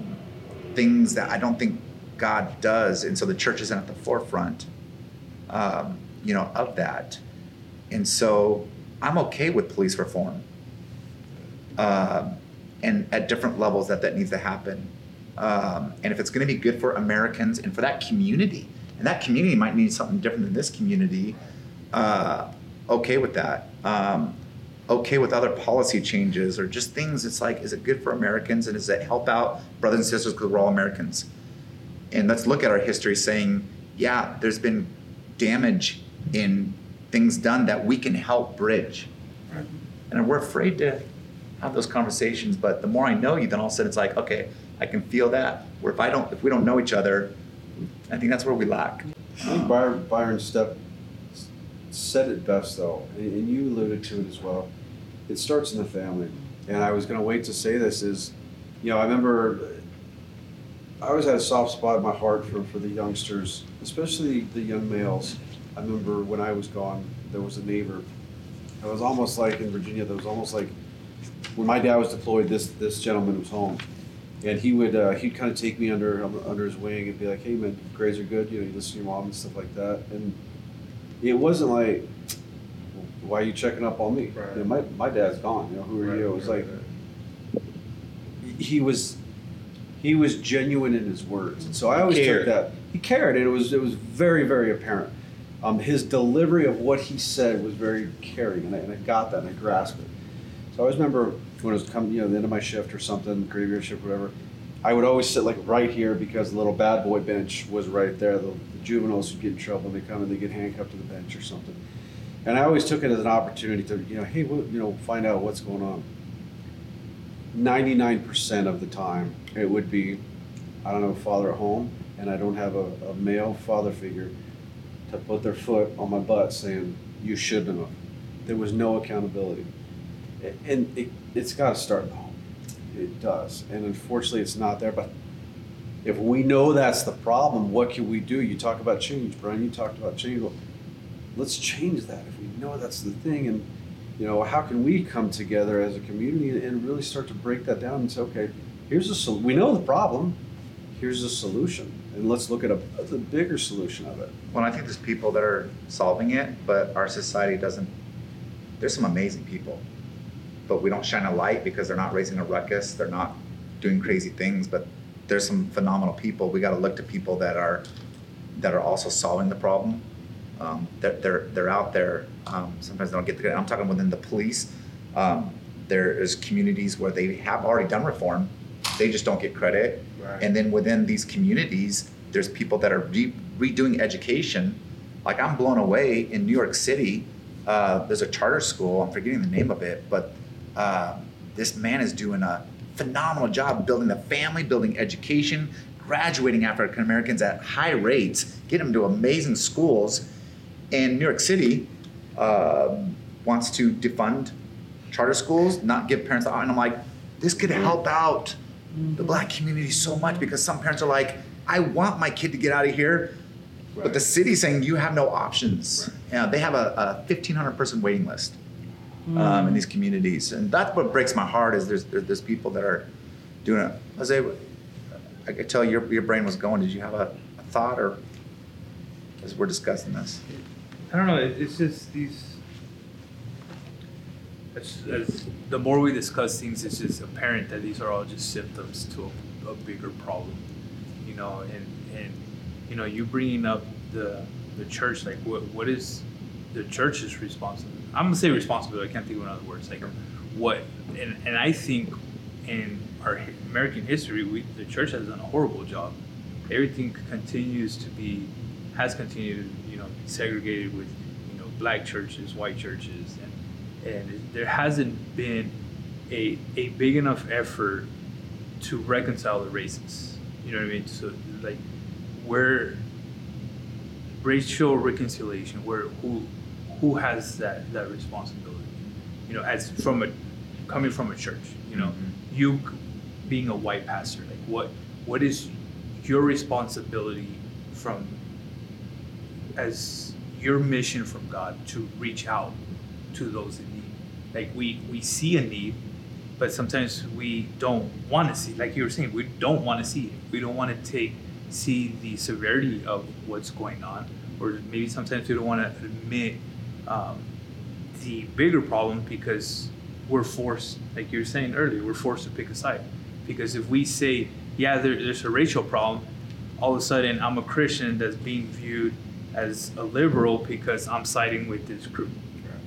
things that I don't think God does, and so the church isn't at the forefront um, you know, of that. And so I'm okay with police reform. Uh, and at different levels that that needs to happen. Um, and if it's gonna be good for Americans and for that community, and that community might need something different than this community, uh, okay with that. Um, okay with other policy changes or just things, it's like, is it good for Americans and does it help out brothers and sisters because we're all Americans? And let's look at our history saying, yeah, there's been damage in things done that we can help bridge. Right. And we're afraid to have those conversations, but the more I know you, then all of a sudden it's like, okay, I can feel that. Where if I don't, if we don't know each other, I think that's where we lack. I think um, Byron, Byron Step said it best though, and you alluded to it as well. It starts in the family, and I was going to wait to say this is, you know, I remember I always had a soft spot in my heart for, for the youngsters, especially the young males. I remember when I was gone, there was a neighbor. It was almost like in Virginia, there was almost like when my dad was deployed, this this gentleman was home, and he would uh, he'd kind of take me under um, under his wing and be like, "Hey man, grades are good. You know, you listen to your mom and stuff like that." And it wasn't like, "Why are you checking up on me? Right. You know, my my dad's gone. You know, who are right, you?" It was right, like right. he was he was genuine in his words, and so I always took that he cared, and it was it was very very apparent. Um, his delivery of what he said was very caring, and I, and I got that, and I grasped it. I always remember when it was coming, you know, the end of my shift or something, graveyard shift, whatever, I would always sit like right here because the little bad boy bench was right there. The, the juveniles would get in trouble and they come and they get handcuffed to the bench or something. And I always took it as an opportunity to, you know, hey, we'll, you know, find out what's going on. ninety-nine percent of the time it would be, I don't have a father at home and I don't have a, a male father figure to put their foot on my butt saying, you shouldn't have. There was no accountability. And it, it's got to start at home. It does. And unfortunately, it's not there. But if we know that's the problem, what can we do? You talk about change, Brian. You talked about change. Well, let's change that if we know that's the thing. And, you know, how can we come together as a community and really start to break that down and say, okay, here's a sol- we know the problem. Here's a solution. And let's look at a, a bigger solution of it. Well, I think there's people that are solving it, but our society doesn't. There's some amazing people. But we don't shine a light because they're not raising a ruckus. They're not doing crazy things, but there's some phenomenal people. We got to look to people that are that are also solving the problem. Um, they're, they're, they're out there. Um, sometimes they don't get the, I'm talking within the police. Um, there is communities where they have already done reform. They just don't get credit. Right. And then within these communities, there's people that are re- redoing education. Like, I'm blown away in New York City. Uh, there's a charter school, I'm forgetting the name of it, but uh, this man is doing a phenomenal job building a family, building education, graduating African Americans at high rates, getting them to amazing schools. And New York City uh, wants to defund charter schools, not give parents the, and I'm like, this could help out the Black community so much, because some parents are like, I want my kid to get out of here, right. But the city's saying you have no options. Right. Yeah, they have a, a fifteen hundred person waiting list mm. um, in these communities, and that's what breaks my heart. Is there's there's people that are doing it. Jose, I could tell your your brain was going. Did you have a, a thought, or as we're discussing this? I don't know. It's just these. It's, it's, the more we discuss things, it's just apparent that these are all just symptoms to a, a bigger problem, you know. And, and you know, you bringing up the the church, like what what is the church's responsibility? I'm gonna say responsibility. I can't think of another word. It's like what, and and I think in our American history, we the church has done a horrible job. Everything continues to be has continued, you know, segregated with, you know, Black churches, white churches. And, And there hasn't been a a big enough effort to reconcile the races. You know what I mean? So like, where racial reconciliation, where who who has that, that responsibility? You know, as from a coming from a church. You know, mm-hmm. you being a white pastor, like what what is your responsibility from as your mission from God to reach out to those in need? Like we we see a need, but sometimes we don't want to see, like you were saying, we don't want to see it. We don't want to take see the severity of what's going on, or maybe sometimes we don't want to admit um, the bigger problem, because we're forced, like you were saying earlier, we're forced to pick a side. Because if we say, yeah, there, there's a racial problem, all of a sudden I'm a Christian that's being viewed as a liberal because I'm siding with this group.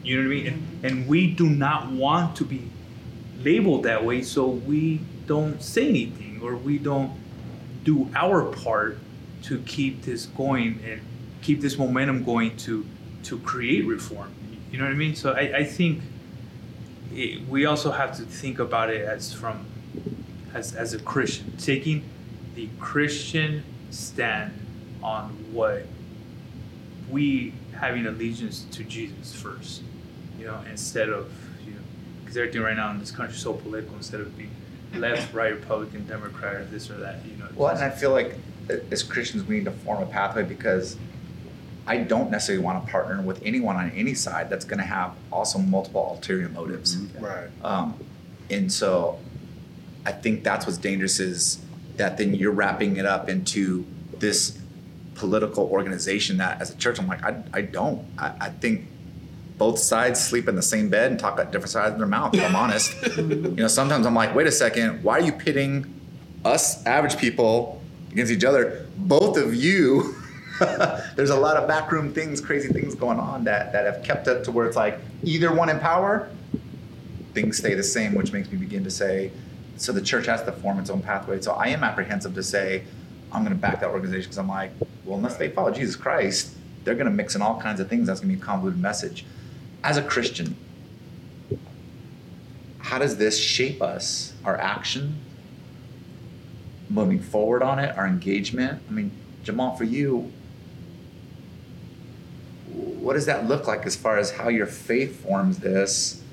You know what I mean? And, and we do not want to be labeled that way, so we don't say anything, or we don't do our part to keep this going and keep this momentum going to to create reform. You know what I mean? So I, I think it, we also have to think about it as from as as a Christian, taking the Christian stand on what we having allegiance to Jesus first. You know, instead of, you know, because everything right now in this country is so political, instead of being left, right, Republican, Democrat, or this or that, you know. Well, and I feel like as Christians, we need to form a pathway, because I don't necessarily want to partner with anyone on any side that's going to have also multiple ulterior motives. Mm-hmm. Right. Um, and so I think that's what's dangerous, is that then you're wrapping it up into this political organization that, as a church, I'm like, I I don't. I, I think both sides sleep in the same bed and talk about different sides of their mouth, if I'm honest. You know, sometimes I'm like, wait a second, why are you pitting us average people against each other? Both of you, there's a lot of backroom things, crazy things going on that, that have kept up to where it's like, either one in power, things stay the same, which makes me begin to say, so the church has to form its own pathway. So I am apprehensive to say, I'm going to back that organization, because I'm like, well, unless they follow Jesus Christ, they're going to mix in all kinds of things. That's going to be a convoluted message. As a Christian, how does this shape us, our action, moving forward on it, our engagement? I mean, Jamal, for you, what does that look like as far as how your faith forms this?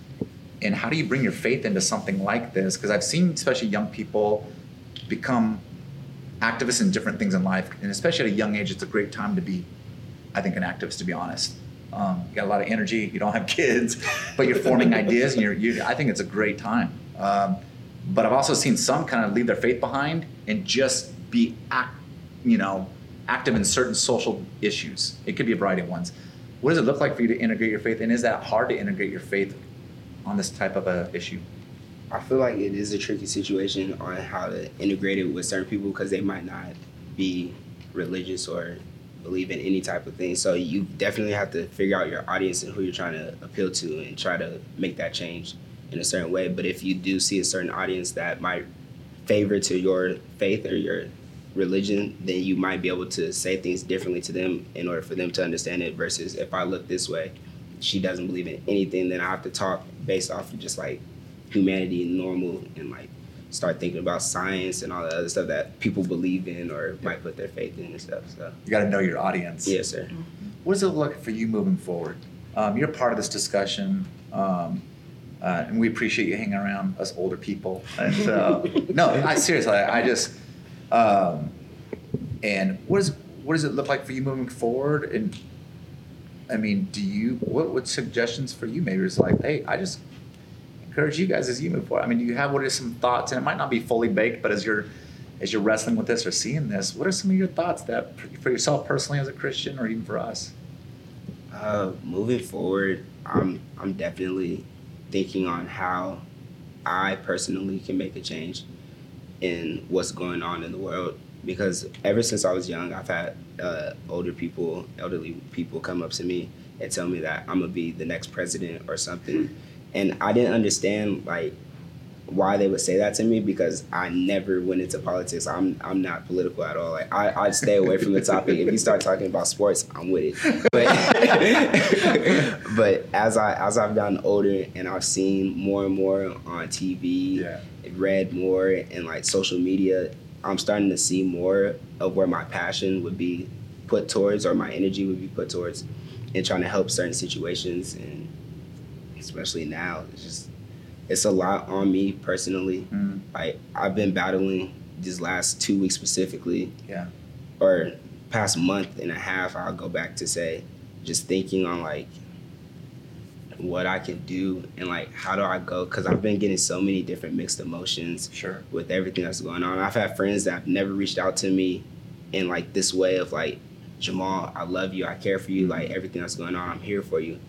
And how do you bring your faith into something like this? Because I've seen especially young people become activists in different things in life, and especially at a young age, it's a great time to be, I think, an activist, to be honest. Um, you got a lot of energy, you don't have kids, but you're forming ideas, and you're, you, I think it's a great time. Um, but I've also seen some kind of leave their faith behind and just be, act, you know, active in certain social issues. It could be a variety of ones. What does it look like for you to integrate your faith, and is that hard to integrate your faith on this type of a issue? I feel like it is a tricky situation on how to integrate it with certain people, because they might not be religious or believe in any type of thing. So you definitely have to figure out your audience and who you're trying to appeal to and try to make that change in a certain way. But if you do see a certain audience that might favor to your faith or your religion, then you might be able to say things differently to them in order for them to understand it, versus if I look this way, she doesn't believe in anything, then I have to talk based off of just like humanity and normal, and like start thinking about science and all the other stuff that people believe in or might put their faith in and stuff. So you got to know your audience. Yes, sir. Mm-hmm. What does it look like for you moving forward? Um, you're part of this discussion, um, uh, and we appreciate you hanging around us older people. And so, no, I seriously, I, I just. Um, and what is what does it look like for you moving forward? And I mean, do you what what suggestions for you maybe is like, hey, I just encourage you guys as you move forward. I mean, do you have what are some thoughts? And it might not be fully baked, but as you're as you're wrestling with this or seeing this, what are some of your thoughts that for yourself personally as a Christian, or even for us? Uh, moving forward, I'm I'm definitely thinking on how I personally can make a change in what's going on in the world, because ever since I was young, I've had uh, older people, elderly people come up to me and tell me that I'm gonna be the next president or something. And I didn't understand like why they would say that to me, because I never went into politics. I'm I'm not political at all. Like I I stay away from the topic. If you start talking about sports, I'm with it. But but as I as I've gotten older and I've seen more and more on T V, yeah. read more, and like social media, I'm starting to see more of where my passion would be put towards, or my energy would be put towards, and trying to help certain situations. And especially now, it's just. It's a lot on me personally. Mm-hmm. Like I've been battling these last two weeks specifically, yeah. or past month and a half, I'll go back to say, just thinking on like what I can do and like, how do I go? Cause I've been getting so many different mixed emotions sure. with everything that's going on. I've had friends that have never reached out to me in like this way of like, Jamal, I love you, I care for you, like everything that's going on, I'm here for you.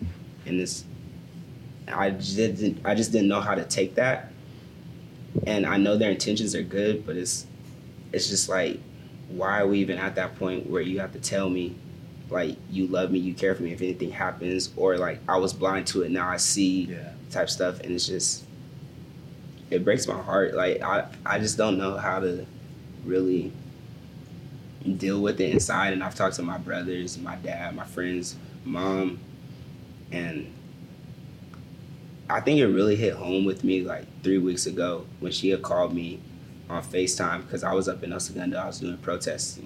And this. I just didn't. I just didn't know how to take that, and I know their intentions are good, but it's, it's just like, why are we even at that point where you have to tell me, like you love me, you care for me if anything happens, or like I was blind to it, now I see, yeah. type stuff, and it's just, it breaks my heart. Like I, I just don't know how to, really. Deal with it inside, and I've talked to my brothers, my dad, my friends, mom, and. I think it really hit home with me like three weeks ago when she had called me on FaceTime, because I was up in El Segundo, I was doing protests.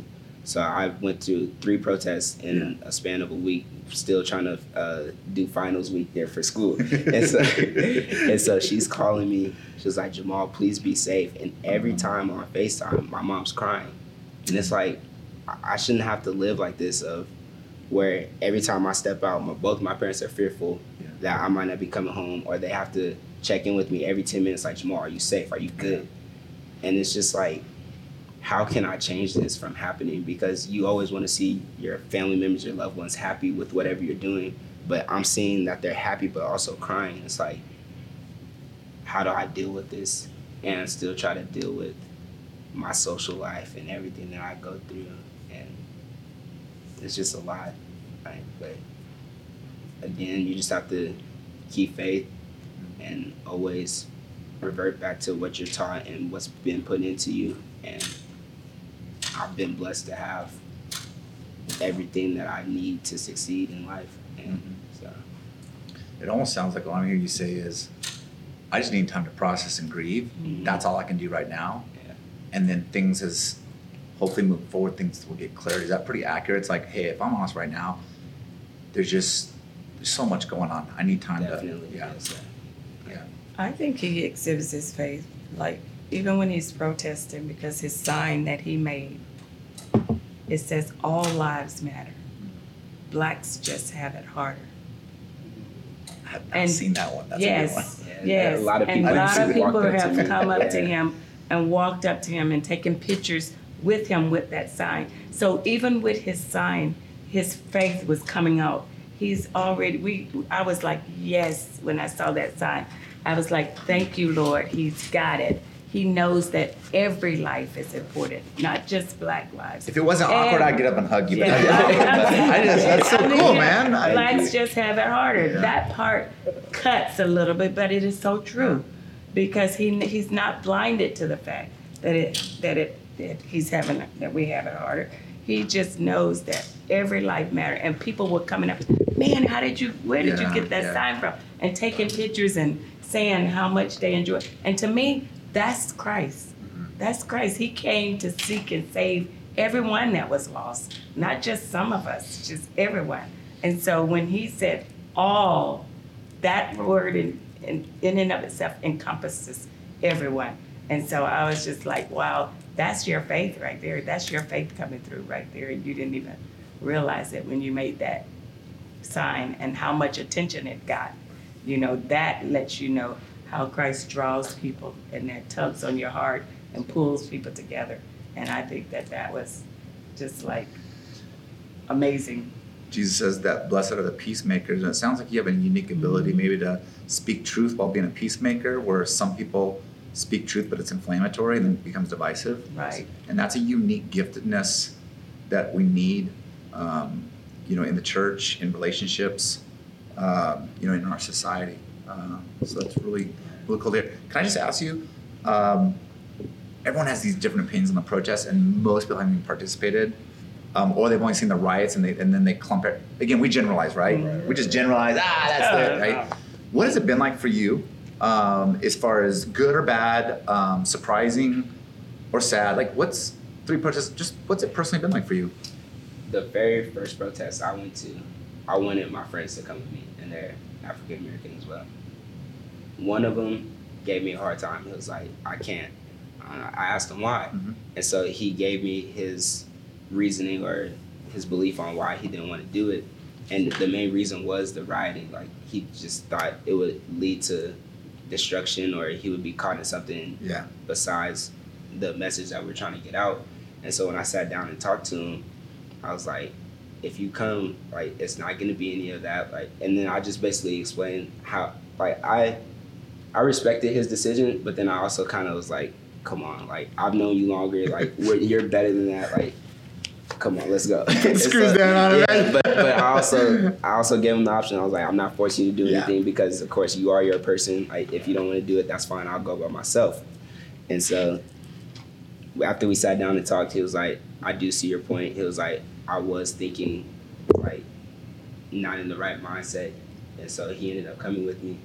So I went through three protests in yeah. a span of a week, still trying to uh, do finals week there for school. and, so, and so she's calling me, she was like, Jamal, please be safe. And every time on FaceTime, my mom's crying. And it's like, I shouldn't have to live like this of where every time I step out, my, both my parents are fearful yeah. that I might not be coming home, or they have to check in with me every ten minutes, like, Jamal, are you safe? Are you good? Yeah. And it's just like, how can I change this from happening? Because you always want to see your family members, your loved ones happy with whatever you're doing, but I'm seeing that they're happy but also crying. It's like, how do I deal with this and still try to deal with my social life and everything that I go through? And it's just a lot, right? But again, you just have to keep faith and always revert back to what you're taught and what's been put into you. And I've been blessed to have everything that I need to succeed in life. And mm-hmm. so it almost sounds like all I'm hearing you say is, I just need time to process and grieve. Mm-hmm. That's all I can do right now. Yeah. And then things as hopefully move forward, things will get cleared. Is that pretty accurate? It's like, hey, if I'm honest right now, there's just there's so much going on. I need time Definitely to, yeah. Is, yeah. I think he exhibits his faith, like even when he's protesting, because his sign that he made, it says all lives matter. Blacks just have it harder. I've, I've and seen that one. That's yes, a good one. Yes, a lot of people, and a lot of people have to come up to him and walked up to him and taken pictures with him with that sign. So even with his sign, his faith was coming out. He's already, we. I was like, yes, when I saw that sign. I was like, thank you, Lord, he's got it. He knows that every life is important, not just Black lives. If it wasn't and, awkward, I'd get up and hug you. Yeah, but I, I, I just, that's so I mean, cool, yeah, man. Blacks I, just have it harder. Yeah. That part cuts a little bit, but it is so true, because he he's not blinded to the fact that it that it that he's having that we have it harder. He just knows that every life matters, and people were coming up, man, how did you? Where did yeah, you get that yeah. sign from? And taking pictures and saying how much they enjoy. And to me, that's Christ. That's Christ. He came to seek and save everyone that was lost, not just some of us, just everyone. And so when he said all, that word in, in, in and of itself encompasses everyone. And so I was just like, wow, that's your faith right there. That's your faith coming through right there. And you didn't even realize it when you made that sign and how much attention it got. You know, that lets you know how Christ draws people and that tugs on your heart and pulls people together. And I think that that was just like amazing. Jesus says that blessed are the peacemakers. And it sounds like you have a unique ability maybe to speak truth while being a peacemaker, where some people speak truth, but it's inflammatory and then it becomes divisive. Right. And that's a unique giftedness that we need, um, you know, in the church, in relationships, um, you know, in our society. Uh, so that's really, really cool to hear. Can I just ask you, um, everyone has these different opinions on the protests, and most people haven't even participated, um, or they've only seen the riots, and they and then they clump it. Again, we generalize, right? right we just generalize, ah, that's it, right? What has it been like for you um, as far as good or bad, um, surprising or sad? Like, what's three protests, just what's it personally been like for you? The very first protest I went to, I wanted my friends to come with me, and they're African American as well. One of them gave me a hard time. He was like, I can't. I asked him why. Mm-hmm. And so he gave me his reasoning or his belief on why he didn't want to do it. And the main reason was the rioting. Like, he just thought it would lead to destruction, or he would be caught in something yeah. besides the message that we're trying to get out. And so when I sat down and talked to him, I was like, if you come, like, it's not going to be any of that. Like, and then I just basically explained how, like, I I respected his decision, but then I also kind of was like, come on, like, I've known you longer, like, we're, you're better than that, like, come on, let's go. It screws so, down out of yeah, that. But, but I, also, I also gave him the option. I was like, I'm not forcing you to do yeah. anything, because, of course, you are your person. Like, if you don't want to do it, that's fine. I'll go by myself. And so after we sat down and talked, he was like, I do see your point. He was like, I was thinking, like, not in the right mindset. And so he ended up coming with me.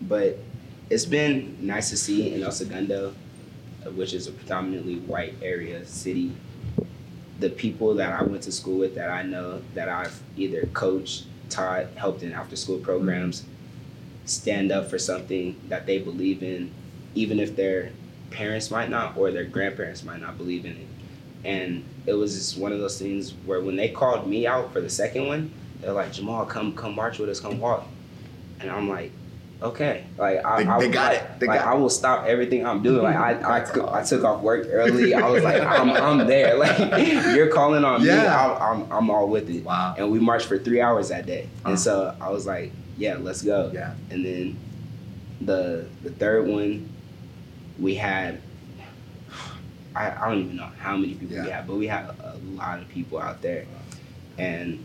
But it's been nice to see in El Segundo, which is a predominantly white area, city, the people that I went to school with, that I know, that I've either coached, taught, helped in after school programs, stand up for something that they believe in, even if their parents might not, or their grandparents might not believe in it. And it was just one of those things where when they called me out for the second one, they're like, Jamal, come come march with us, come walk. And I'm like, okay. Like I, they, I they got I, it. They like, got I will stop everything I'm doing. Like I, I, I took off work early. I was like, I'm, I'm there. Like, you're calling on yeah. me. I, I'm I'm all with it. Wow. And we marched for three hours that day. Uh-huh. And so I was like, yeah, let's go. Yeah. And then the the third one, we had. I, I don't even know how many people yeah. we had, but we had a, a lot of people out there. And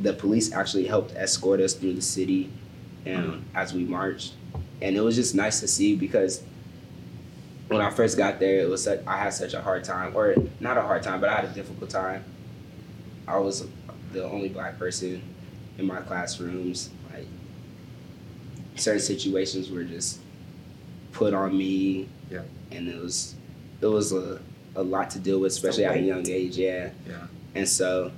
the police actually helped escort us through the city and mm-hmm. as we marched. And it was just nice to see, because when I first got there, it was such, I had such a hard time, or not a hard time, but I had a difficult time. I was the only Black person in my classrooms. Like, certain situations were just put on me, yeah. and it was, it was a, a lot to deal with, especially at a young age, yeah. yeah. And so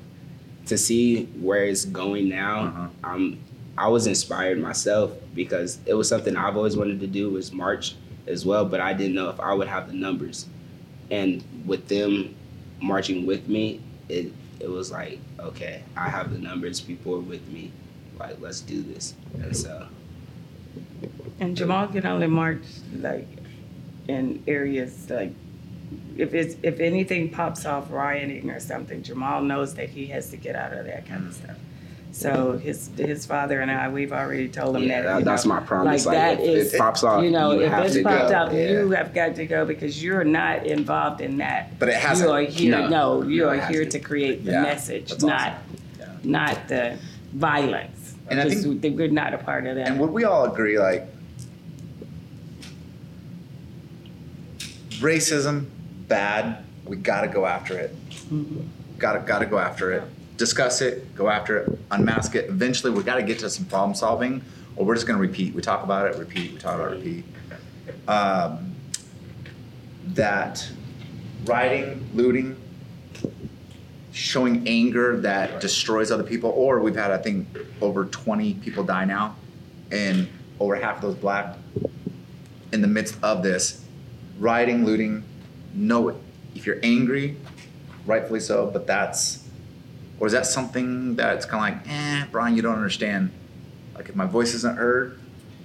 to see where it's going now, uh-huh. I'm, I was inspired myself, because it was something I've always wanted to do, was march as well, but I didn't know if I would have the numbers. And with them marching with me, it, it was like, okay, I have the numbers, people are with me, like, let's do this. And so. And Jamal can only march, like, in areas like, if it's if anything pops off rioting or something, Jamal knows that he has to get out of that kind of stuff. So his his father and I, we've already told him yeah, that. that that's know, my promise. Like, like that if is, it pops off, you know, you if it's popped up, yeah. you have got to go because you're not involved in that. But it has you to, are here. No, no you no, are here to, to create the yeah, message, awesome. not yeah. not the violence. And I think we're not a part of that. And would we all agree, like, racism, bad. We gotta go after it. Mm-hmm. Gotta gotta go after it. Discuss it, go after it, unmask it. Eventually, we gotta get to some problem solving, or we're just gonna repeat. We talk about it, repeat. We talk about it, repeat. Um, that rioting, looting, showing anger that destroys other people, or we've had, I think, over twenty people die now, and over half of those black. In the midst of this, rioting, looting, know it. If you're angry, rightfully so, but that's, or is that something that's kind of like, eh, Brian, you don't understand. Like, if my voice isn't heard,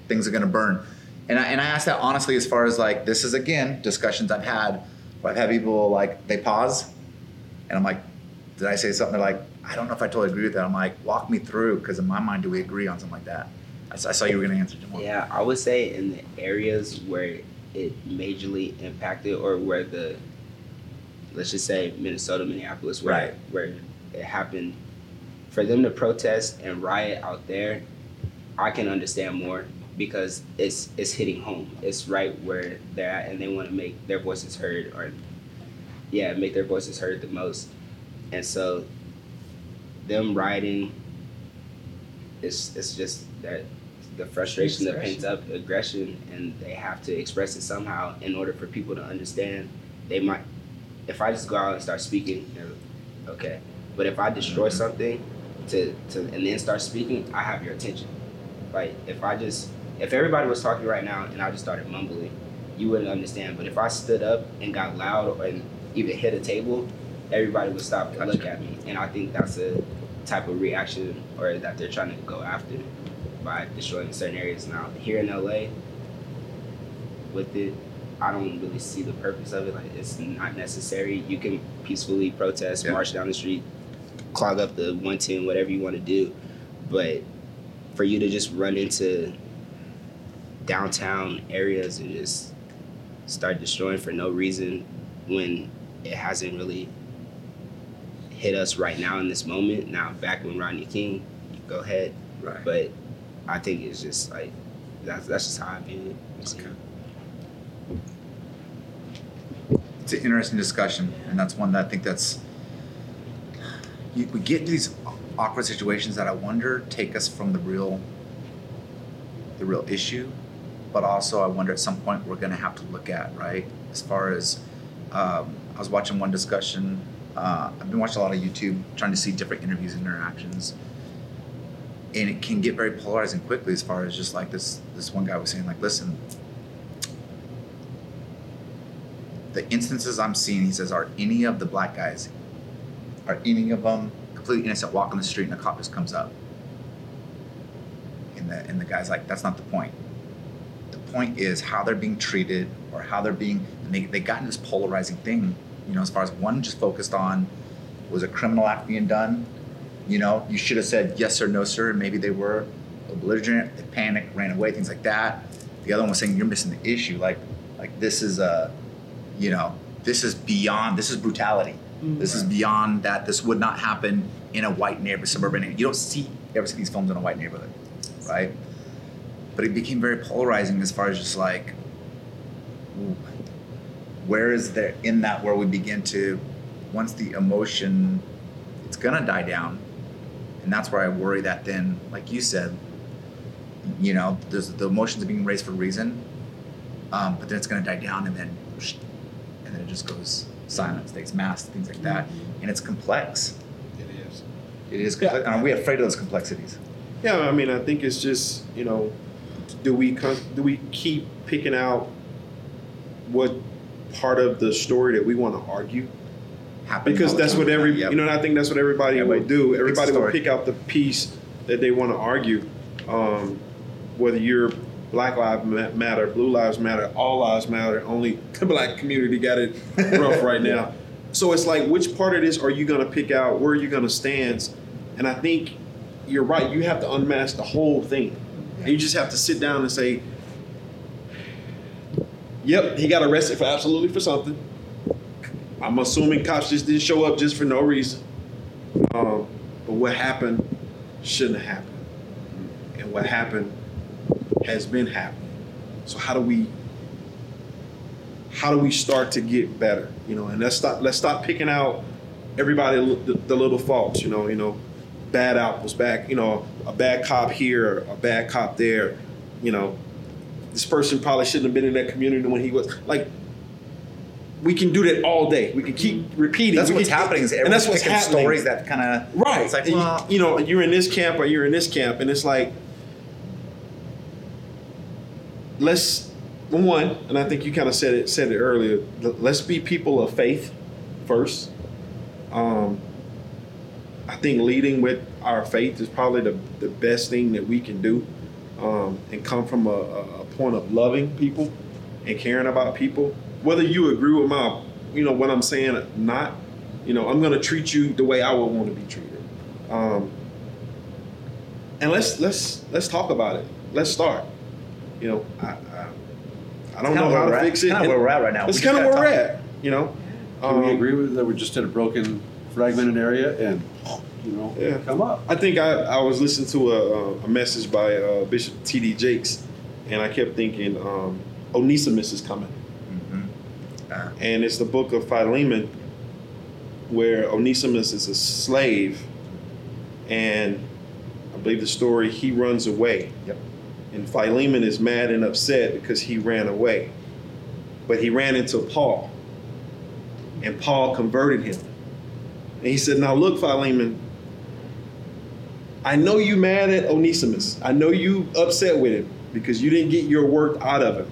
things are gonna burn. And I, and I ask that honestly, as far as like, this is again, discussions I've had, where I've had people like, they pause, and I'm like, did I say something? They're like, I don't know if I totally agree with that. I'm like, walk me through, because in my mind, do we agree on something like that? I, I saw you were gonna answer tomorrow. Yeah, I would say in the areas where it majorly impacted, or where the, let's just say Minnesota, Minneapolis, where, right. where it happened, for them to protest and riot out there, I can understand more because it's it's hitting home. It's right where they're at, and they want to make their voices heard, or yeah, make their voices heard the most. And so them rioting, it's it's just that the frustration that pent up aggression, and they have to express it somehow in order for people to understand. They might. If I just go out and start speaking, okay. But if I destroy something to, to and then start speaking, I have your attention. Like, if I just, if everybody was talking right now and I just started mumbling, you wouldn't understand. But if I stood up and got loud, or and even hit a table, everybody would stop and look at me. And I think that's a type of reaction, or that they're trying to go after by destroying certain areas. Now, here in L A, with it, I don't really see the purpose of it. Like, it's not necessary. You can peacefully protest, yeah. march down the street, clog up the one ten, whatever you want to do. But for you to just run into downtown areas and just start destroying for no reason when it hasn't really hit us right now in this moment. Now, back when Rodney King, go ahead. Right. But I think it's just like, that's, that's just how I view it. Okay. It's an interesting discussion, and that's one that I think that's, you, we get to these awkward situations that I wonder take us from the real, the real issue, but also I wonder at some point we're going to have to look at, right? As far as, um, I was watching one discussion, uh, I've been watching a lot of YouTube, trying to see different interviews and interactions, and it can get very polarizing quickly as far as just like this, this one guy was saying, like, listen, the instances I'm seeing, he says, are any of the black guys, are any of them completely innocent, walking the street and a cop just comes up? And the, and the guy's like, that's not the point. The point is how they're being treated, or how they're being, and they, they got into this polarizing thing, you know, as far as one just focused on, was a criminal act being done? You know, you should have said yes sir, no sir, and maybe they were belligerent, they panicked, ran away, things like that. The other one was saying, you're missing the issue. Like, like this is a, you know, this is beyond, this is brutality. Mm-hmm. This is beyond that. This would not happen in a white neighborhood, suburban neighborhood. You don't see, you ever see these films in a white neighborhood, right? But it became very polarizing as far as just like, ooh, where is there in that where we begin to, once the emotion, it's gonna die down. And that's where I worry that then, like you said, you know, there's, the emotions are being raised for a reason, um, but then it's gonna die down, and then, and then it just goes silent, stays masked, things like that. And it's complex. It is. It is complex. Yeah. Are we afraid of those complexities? Yeah, I mean, I think it's just, you know, do we do we keep picking out what part of the story that we want to argue? Happens because that's what every, yep. you know, and I think that's what everybody yeah, would do. Everybody would pick out the piece that they want to argue, um, whether you're Black Lives Matter, Blue Lives Matter, All Lives Matter, only the black community got it rough right now. Yeah. So it's like, which part of this are you gonna pick out? Where are you gonna stand? And I think you're right. You have to unmask the whole thing. And you just have to sit down and say, yep, he got arrested for absolutely for something. I'm assuming cops just didn't show up just for no reason. Um, but what happened shouldn't have happened. And what happened has been happening. So how do we how do we start to get better? You know, and let's stop let's stop picking out everybody the, the little faults, you know, you know, bad apples, bad, you know, a bad cop here, a bad cop there, you know, this person probably shouldn't have been in that community when he was like. We can do that all day. We can keep repeating. That's we what's can, happening. Is and that's what's happening. Stories that kind of right. It's like, well, you, you know, you're in this camp or you're in this camp, and it's like, let's one. And I think you kind of said it said it earlier. Let's be people of faith first. Um, I think leading with our faith is probably the, the best thing that we can do, um, and come from a, a point of loving people and caring about people. Whether you agree with my, you know, what I'm saying or not, you know, I'm gonna treat you the way I would want to be treated. Um, and let's let's let's talk about it. Let's start. You know, I I, I don't know how to fix it. Kind of where we're at right now. It's kind of where we're at. You know, um, can we agree with that? We're just in a broken, fragmented area, and you know, yeah. come up. I think I, I was listening to a, a message by uh, Bishop T D Jakes, and I kept thinking um, Onesimus is coming. And it's the book of Philemon where Onesimus is a slave, and I believe the story, he runs away. Yep. And Philemon is mad and upset because he ran away. But he ran into Paul, and Paul converted him. And he said, now look, Philemon, I know you mad at Onesimus. I know you upset with him because you didn't get your work out of him.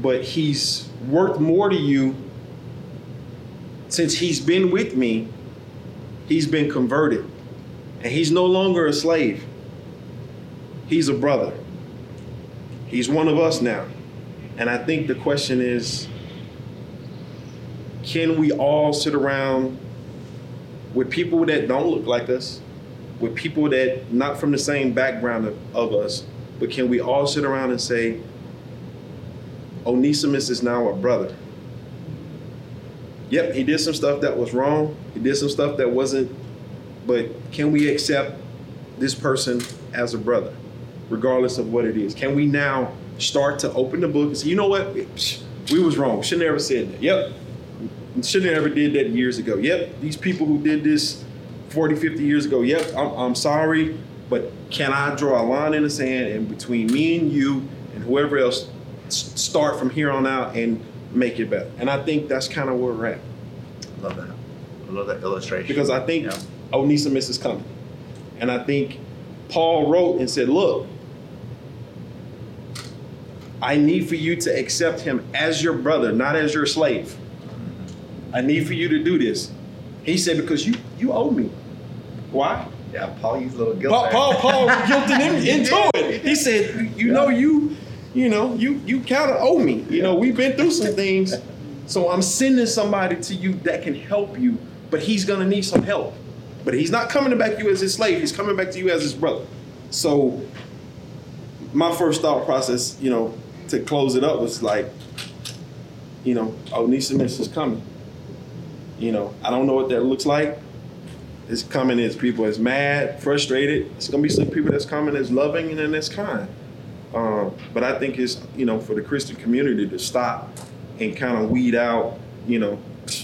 But he's worth more to you since he's been with me. He's been converted, and he's no longer a slave. He's a brother. He's one of us now. And I think the question is, can we all sit around with people that don't look like us, with people that not from the same background of, of us, but can we all sit around and say, Onesimus is now a brother. Yep, he did some stuff that was wrong. He did some stuff that wasn't. But can we accept this person as a brother, regardless of what it is? Can we now start to open the book and say, you know what? We was wrong. Shouldn't have ever said that. Yep. Shouldn't have ever did that years ago. Yep. These people who did this forty, fifty years ago. Yep, I'm, I'm sorry. But can I draw a line in the sand and between me and you and whoever else, start from here on out and make it better. And I think that's kind of where we're at. I love that. I love that illustration. Because I think yeah. Onesimus is coming. And I think Paul wrote and said, look, I need for you to accept him as your brother, not as your slave. I need for you to do this. He said, because you you owe me. Why? Yeah, Paul used a little guilt. Paul, Paul, Paul guilted him into it. He said, you yeah. know, you... You know, you you kind of owe me. You know, we've been through some things. So I'm sending somebody to you that can help you, but he's going to need some help. But he's not coming back to you as his slave. He's coming back to you as his brother. So my first thought process, you know, to close it up was like, you know, Onesimus is coming. You know, I don't know what that looks like. It's coming as people is mad, frustrated. It's going to be some people that's coming as loving and then that's kind. Um, but I think it's, you know, for the Christian community to stop and kind of weed out, you know,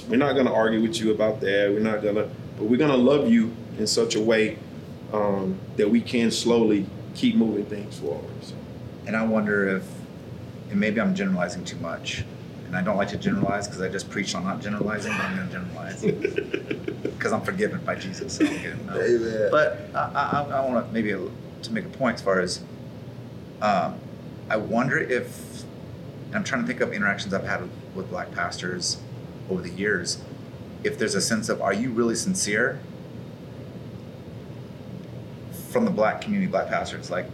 we're not going to argue with you about that. We're not going to, but we're going to love you in such a way um, that we can slowly keep moving things forward. So. And I wonder if, and maybe I'm generalizing too much, and I don't like to generalize because I just preached on not generalizing, but I'm going to generalize because I'm forgiven by Jesus. So I'm good, no. Amen. But I, I, I want to maybe to make a point as far as, Um, I wonder if, and I'm trying to think of interactions I've had with, with black pastors over the years, if there's a sense of, are you really sincere? From the black community, black pastors, like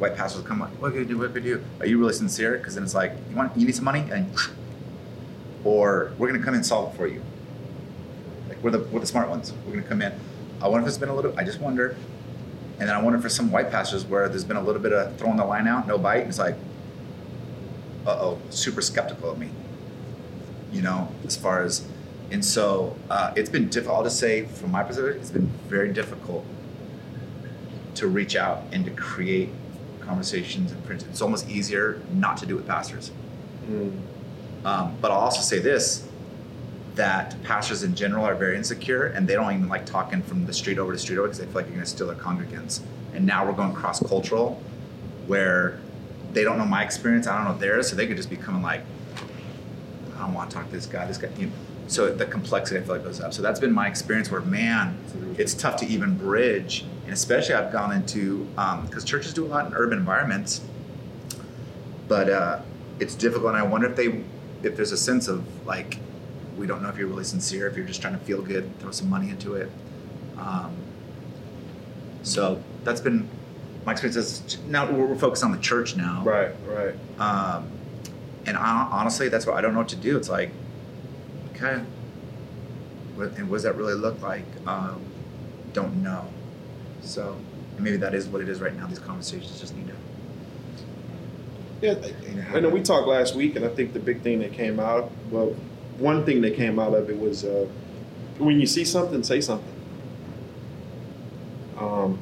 white pastors come like, what can we do, what can we do? Are you really sincere? Because then it's like, you want, you need some money? And or we're going to come in and solve it for you. Like we're the, we're the smart ones. We're going to come in. I wonder if it's been a little, I just wonder And then I wonder for some white pastors where there's been a little bit of throwing the line out, no bite, and it's like, uh-oh, super skeptical of me, you know, as far as, and so uh, it's been difficult, I'll just say from my perspective, it's been very difficult to reach out and to create conversations. And it's almost easier not to do it with pastors. Mm. Um, but I'll also say this, that pastors in general are very insecure and they don't even like talking from the street over to street over because they feel like you're gonna steal their congregants. And now we're going cross-cultural where they don't know my experience, I don't know theirs, so they could just be coming like, I don't wanna talk to this guy, this guy. You know, so the complexity I feel like goes up. So that's been my experience where, man, it's tough to even bridge. And especially I've gone into, um, cause churches do a lot in urban environments, but uh, it's difficult. And I wonder if they, if there's a sense of like, we don't know if you're really sincere, if you're just trying to feel good, throw some money into it. Um, so that's been my experience. Is now we're focused on the church now. Right, right. Um, and I, honestly, that's what I don't know what to do. It's like, okay, what, and what does that really look like? Um, don't know. So maybe that is what it is right now. These conversations just need to. Yeah, you know, I know we talked last week, and I think the big thing that came out, well, one thing that came out of it was uh, when you see something, say something. Um,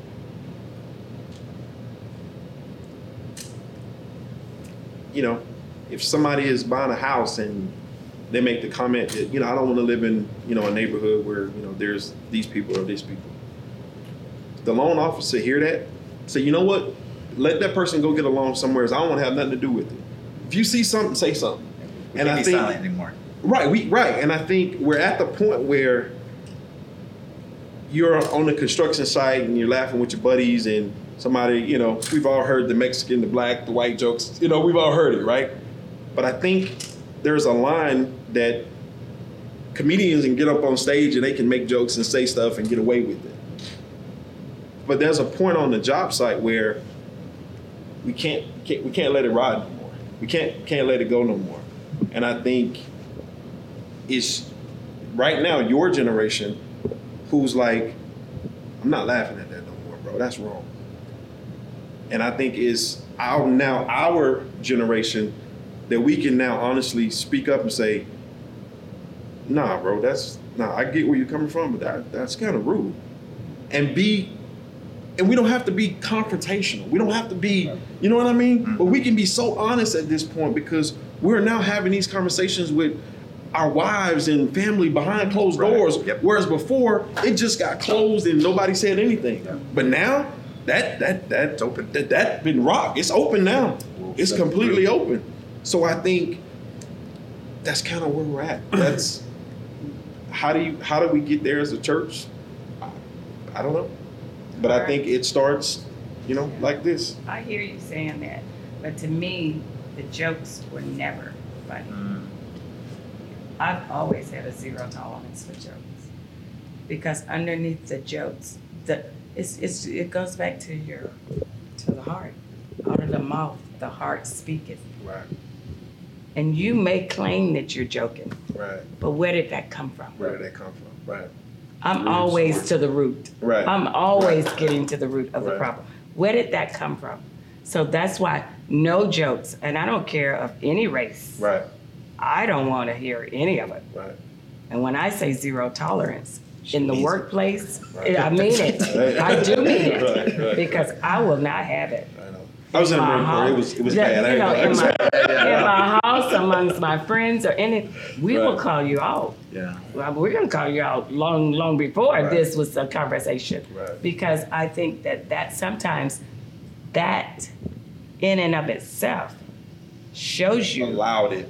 you know, if somebody is buying a house and they make the comment that, you know, I don't want to live in, you know, a neighborhood where, you know, there's these people or these people. The loan officer hear that, say, you know what? Let that person go get a loan somewhere else. I don't want to have nothing to do with it. If you see something, say something. We and can't I be think, silent anymore. Right, we right, and I think we're at the point where you're on the construction site and you're laughing with your buddies and somebody, you know, we've all heard the Mexican, the black, the white jokes, you know, we've all heard it, right? But I think there's a line that comedians can get up on stage and they can make jokes and say stuff and get away with it. But there's a point on the job site where we can't, can't we can't let it ride no more. We can't can't let it go no more. And I think it's right now your generation who's like, I'm not laughing at that no more, bro. That's wrong. And I think it's our, now our generation that we can now honestly speak up and say, nah, bro, that's, nah, I get where you're coming from, but that that's kind of rude. And be, and we don't have to be confrontational. We don't have to be, you know what I mean? Mm-hmm. But we can be so honest at this point because we're now having these conversations with our wives and family behind closed right. doors, yep. whereas before it just got closed and nobody said anything. Yep. But now that that that's open. That that been rocked. It's open now. Well, it's completely really open. So I think that's kind of where we're at. That's how do you how do we get there as a church? I, I don't know, but right. I think it starts, you know, yeah. like this. I hear you saying that, but to me, the jokes were never funny. Mm. I've always had a zero tolerance for jokes because underneath the jokes, the it's, it's it goes back to your to the heart. Out of the mouth, the heart speaketh. Right. And you may claim that you're joking. Right. But where did that come from? Where did that come from? Right. I'm always to the root. Right. I'm always right. getting to the root of right. the problem. Where did that come from? So that's why no jokes, and I don't care of any race. Right. I don't want to hear any of it. Right. And when I say zero tolerance she in the workplace, right. I mean it. Right. I do mean it right, right, because right. I will not have it. I know. I was in, in my room. It was it was yeah, bad. You know, I in, my, in my house, amongst my friends or any, we right. will call you out. Yeah. Well, we're gonna call you out long, long before right. this was a conversation, right. because I think that that sometimes that in and of itself shows you allowed it.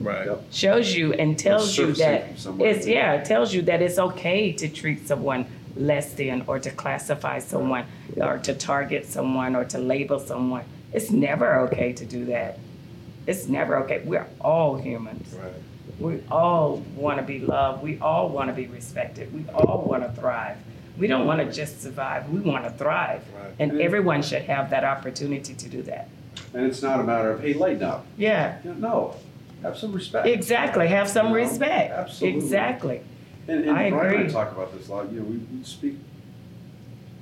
Right. Yep. Shows you and tells you that it's yeah, it tells you that it's okay to treat someone less than or to classify someone right. or to target someone or to label someone. It's never okay to do that. It's never okay. We're all humans. Right. We all want to be loved. We all want to be respected. We all want to thrive. We don't want to just survive. We want to thrive. Right. And, and everyone should have that opportunity to do that. And it's not a matter of, hey, lighten up. Yeah. No. Have some respect. Exactly. Have some you know, respect. Absolutely. Exactly. And, and I Brian agree. And I talk about this a lot. You know, we, we speak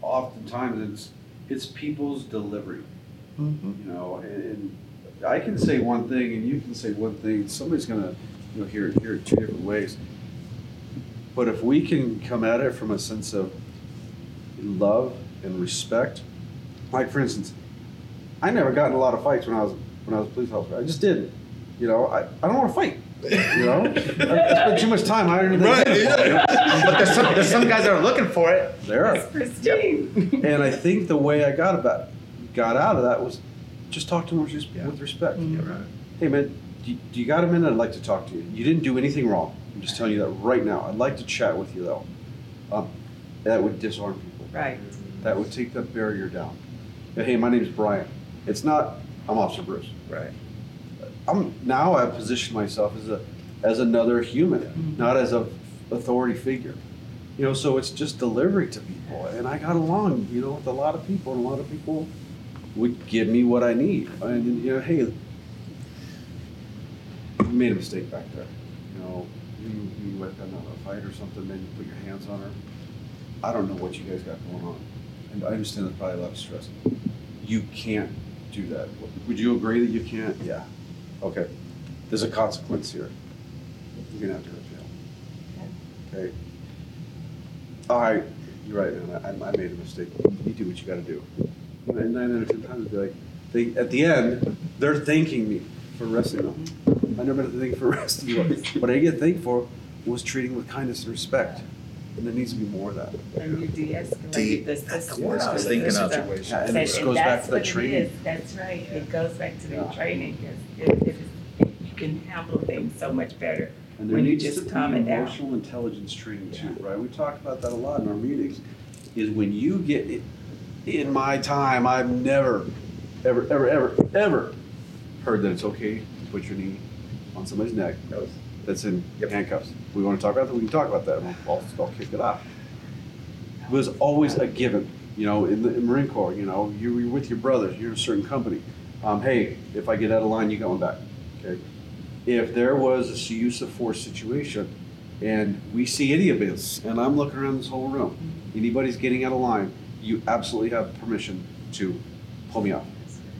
oftentimes. It's it's people's delivery. Mm-hmm. You know, and, and I can say one thing, and you can say one thing. Somebody's gonna, you know, hear it, hear it two different ways. But if we can come at it from a sense of love and respect, like for instance, I never got in a lot of fights when I was when I was a police officer. I just didn't. You know, I, I don't want to fight. You know, I spent too much time hiring them. Right. Yeah. But there's some, there's some guys that are looking for it. There are. It's pristine. Yep. And I think the way I got about got out of that was just talk to them with, yeah. with respect. Mm-hmm. Yeah, right. Hey man, do you, do you got a minute? I'd like to talk to you. You didn't do anything wrong. I'm just telling you that right now. I'd like to chat with you though. Um, that would disarm people. Right. That would take that barrier down. But, hey, my name's Brian. It's not. I'm Officer Bruce. Right. I'm now. I position myself as a, as another human, mm-hmm. not as a authority figure. You know, so it's just delivery to people, and I got along, you know, with a lot of people, and a lot of people would give me what I need. And you know, hey, you made a mistake back there. You know, you you went on a fight or something, then you put your hands on her. I don't know what you guys got going on, and I understand there's probably a lot of stress. You can't do that. Would you agree that you can't? Yeah. Okay, there's a consequence here. You're gonna have to go to jail. Okay. Okay. All right, you're right, man. I, I made a mistake. You do what you gotta do. And nine out of ten times, be like, they, at the end, they're thanking me for arresting them. I never had to thank for arresting you. What I get thanked for was treating with kindness and respect. And there needs to be more of that. And you de-escalate de- the system. That's I was thinking of. Situation. Yeah, and it goes back to the training. That's right. It goes back to the training. It, it, it, you can handle things so much better and when you just calm it down. Emotional intelligence training too, yeah. right? We talked about that a lot in our meetings. Is when you get it, in my time, I've never, ever, ever, ever, ever heard that it's okay to put your knee on somebody's neck. That That's in yep. handcuffs. We want to talk about that, we can talk about that. I'll, I'll kick it off. It was always a given, you know, in the in Marine Corps, you know, you, you're with your brothers, you're in a certain company. Um, hey, if I get out of line, you're going back, okay? If there was a use of force situation and we see any of this, and I'm looking around this whole room, anybody's getting out of line, you absolutely have permission to pull me off.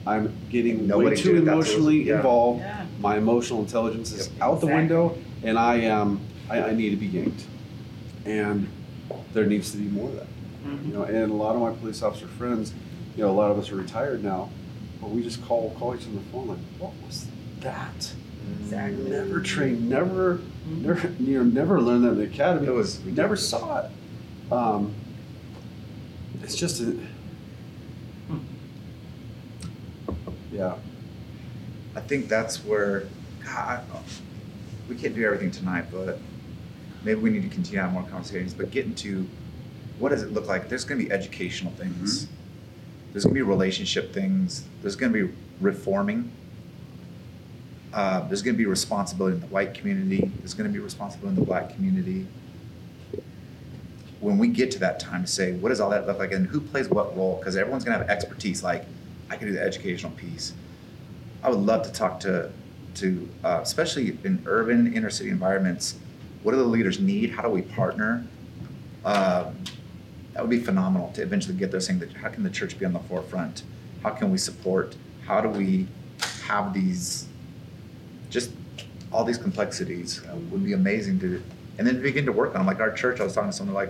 I'm getting way too emotionally yeah. involved. Yeah. My emotional intelligence is yep. out the exactly. window, and I am um, I, I need to be yanked. And there needs to be more of that. Mm-hmm. You know, and a lot of my police officer friends, you know, a lot of us are retired now, but we just call call each other on the phone like, what was that? Exactly. Never trained, never, mm-hmm. never, you know, never learned that in the academy. It was we never saw it. Um, it's just a. Yeah, I think that's where God, we can't do everything tonight, but maybe we need to continue to have more conversations. But getting to what does it look like? There's going to be educational things. Mm-hmm. There's going to be relationship things. There's going to be reforming. Uh, there's going to be responsibility in the white community. There's going to be responsibility in the black community. When we get to that time to say, what does all that look like, and who plays what role? Because everyone's going to have expertise. Like. I can do the educational piece. I would love to talk to, to uh, especially in urban inner city environments, what do the leaders need? How do we partner? Um, that would be phenomenal to eventually get there saying that how can the church be on the forefront? How can we support? How do we have these, just all these complexities? Uh, would be amazing to, and then begin to work on them. Like our church, I was talking to someone like,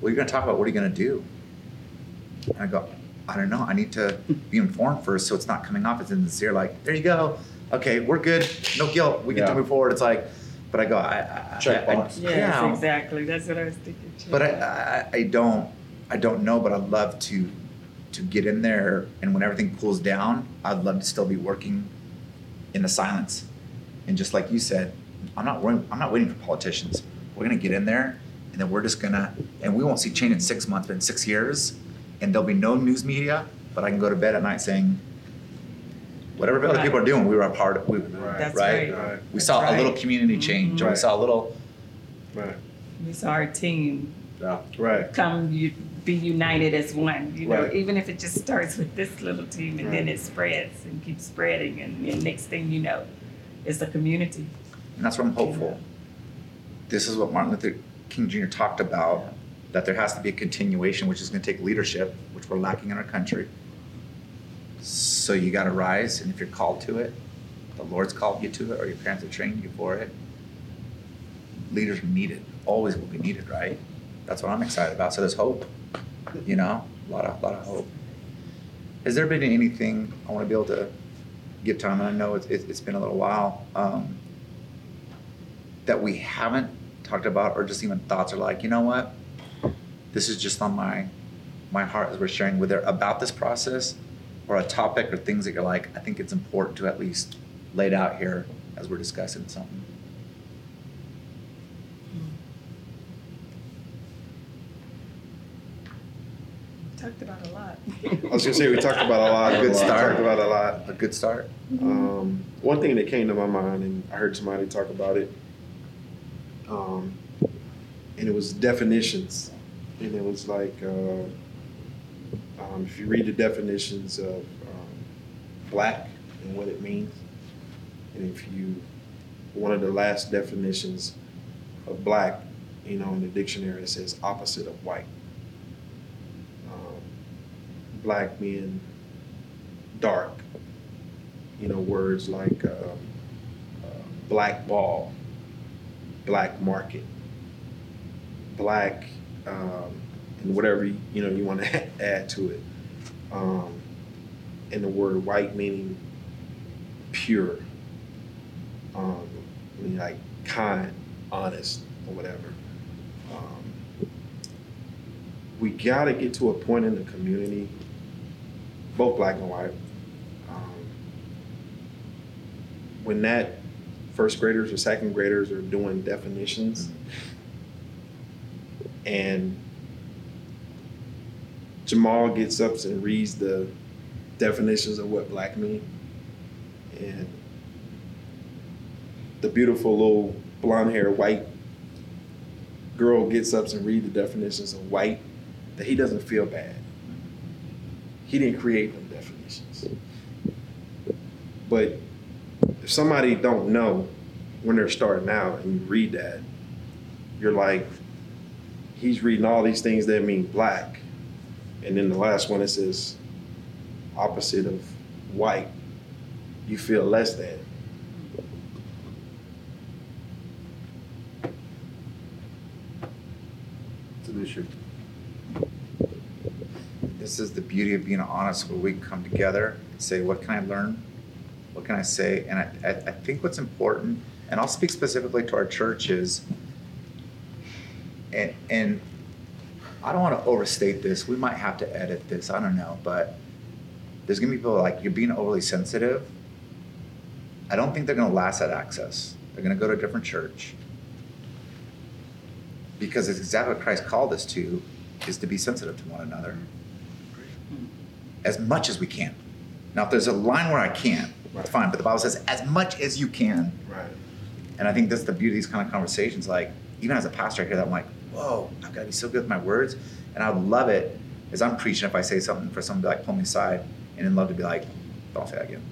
what are you gonna talk about? What are you gonna do? And I go, I don't know, I need to be informed first so it's not coming off as insincere, like, there you go, okay, we're good, no guilt, we get yeah. to move forward. It's like, but I go, I, I check I, box. I, yes, yeah, exactly, that's what I was thinking. Check but I, I, I don't, I don't know, but I'd love to, to get in there, and when everything cools down, I'd love to still be working in the silence. And just like you said, I'm not worrying, I'm not waiting for politicians. We're gonna get in there, and then we're just gonna, and we won't see change in six months, but in six years, and there'll be no news media, but I can go to bed at night saying, whatever right. other people are doing, we were a part of, we, right. That's right? right. We That's saw right. a little community change, mm-hmm. or right. we saw a little. Right. We saw our team yeah. right. come you, be united as one, you know, right. even if it just starts with this little team and right. then it spreads and keeps spreading, and the next thing you know, it's a community. And that's what I'm hopeful. Yeah. This is what Martin Luther King Junior talked about. Yeah. That there has to be a continuation, which is going to take leadership, which we're lacking in our country. So you got to rise, and if you're called to it, the Lord's called you to it, or your parents have trained you for it, leaders need it, always will be needed, right? That's what I'm excited about. So there's hope, you know, a lot of, lot of hope. Has there been anything I want to be able to give time, and I know it's, it's been a little while, um, that we haven't talked about, or just even thoughts are like, you know what, this is just on my my heart as we're sharing, whether about this process or a topic or things that you're like, I think it's important to at least lay it out here as we're discussing something. Talked about a lot. I was gonna say we talked about a lot. A good start. Talked about a lot. A good start. Mm-hmm. Um, one thing that came to my mind, and I heard somebody talk about it, um, and it was definitions, and it was like uh, um, if you read the definitions of um, black and what it means, and if you one of the last definitions of black, you know, in the dictionary it says opposite of white. Black men, dark, you know, words like uh, uh, black ball, black market, black, um, and whatever, you, you know, you want to add to it. Um, and the word white meaning pure, um, meaning like kind, honest, or whatever. Um, we gotta get to a point in the community, both black and white, um, when that first graders or second graders are doing definitions and Jamal gets up and reads the definitions of what black mean, and the beautiful little blonde-haired white girl gets up and reads the definitions of white, that he doesn't feel bad. He didn't create them definitions. But if somebody don't know when they're starting out and you read that, you're like, he's reading all these things that mean black. And then the last one, it says opposite of white. You feel less than. It's an issue. This is the beauty of being honest, where we come together and say, what can I learn? What can I say? And I, I, I think what's important, and I'll speak specifically to our church, is, and, and I don't want to overstate this. We might have to edit this. I don't know. But there's going to be people like, you're being overly sensitive. I don't think they're going to last at Access. They're going to go to a different church. Because it's exactly what Christ called us to, is to be sensitive to one another. As much as we can. Now, if there's a line where I can't, right, fine, but the Bible says as much as you can. Right. And I think that's the beauty of these kind of conversations. Like, even as a pastor, I hear that, I'm like, whoa, I've got to be so good with my words. And I would love it as I'm preaching, if I say something, for someone to be like, pull me aside, and then love to be like, don't say that again.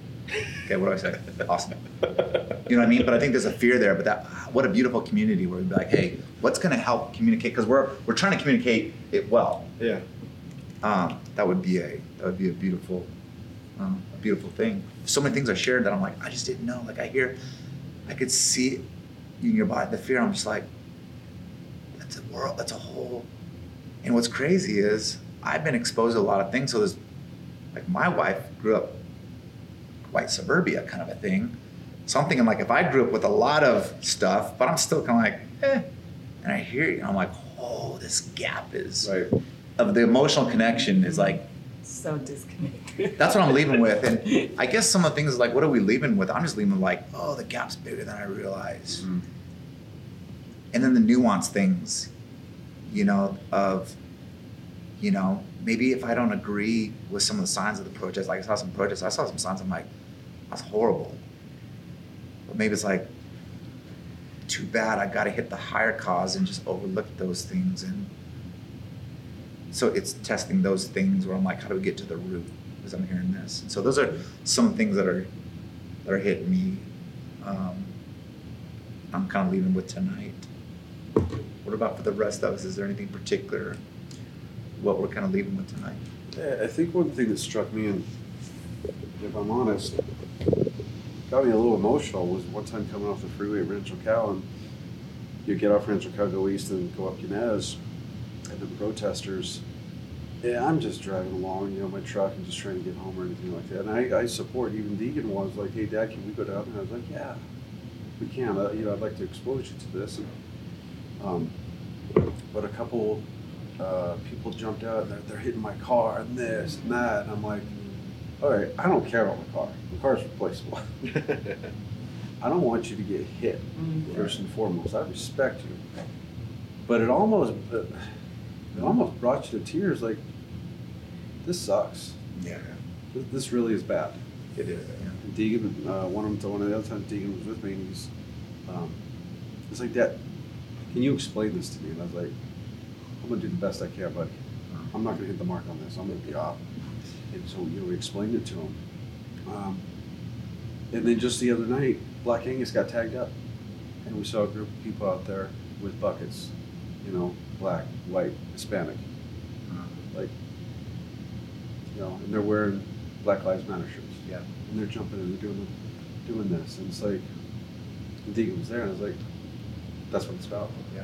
Okay, what do I say? Awesome. You know what I mean? But I think there's a fear there, but that, what a beautiful community where we'd be like, hey, what's going to help communicate? Because we're, we're trying to communicate it well. Yeah. Um, that would be a that would be a beautiful, um, a beautiful thing. So many things are shared that I'm like, I just didn't know. Like I hear, I could see it in your body, the fear. I'm just like, that's a world, that's a whole. And what's crazy is I've been exposed to a lot of things. So there's, like, my wife grew up white suburbia kind of a thing. So I'm thinking, like, if I grew up with a lot of stuff, but I'm still kind of like, eh. And I hear you, and I'm like, oh, this gap is. Right. Of the emotional connection is like so disconnected. That's what I'm leaving with. And I guess some of the things is like, what are we leaving with? I'm just leaving with like, oh, the gap's bigger than I realize. Mm-hmm. And then the nuanced things, you know, of, you know, maybe if I don't agree with some of the signs of the protest, like I saw some protests, I saw some signs, I'm like, that's horrible. But maybe it's like, too bad, I gotta hit the higher cause and just overlook those things. And so it's testing those things where I'm like, how do we get to the root? Because I'm hearing this. And so those are some things that are that are hitting me. Um, I'm kind of leaving with tonight. What about for the rest of us? Is there anything particular what we're kind of leaving with tonight? Yeah, I think one thing that struck me, and if I'm honest, got me a little emotional was one time coming off the freeway at Rancho Cal, and you get off Rancho Cal, go east, and go up Ynez, and the protesters. Yeah, I'm just driving along, you know, my truck, and just trying to get home or anything like that. And I, I support, even Deegan was like, hey, Dad, can we go down? And I was like, yeah, we can. Uh, you know, I'd like to expose you to this. And, um, but a couple uh, people jumped out, and they're, they're hitting my car, and this, and that. And I'm like, all right, I don't care about the car. The car's replaceable. I don't want you to get hit, mm-hmm. first and foremost. I respect you. But it almost... Uh, It almost brought you to tears, like, this sucks. Yeah. This, this really is bad. It is, yeah. And Deegan, uh, one of them, to one of the other times Deegan was with me, and he's, um, it's like, Dad, can you explain this to me? And I was like, I'm going to do the best I can, buddy. I'm not going to hit the mark on this. I'm going to be off. And so, you know, we explained it to him. Um, and then just the other night, Black Angus got tagged up, and we saw a group of people out there with buckets, you know, Black, white, Hispanic, like, you know, and they're wearing Black Lives Matter shirts. Yeah. And they're jumping and they're doing, doing this. And it's like, Deegan was there, and I was like, that's what it's about. Yeah.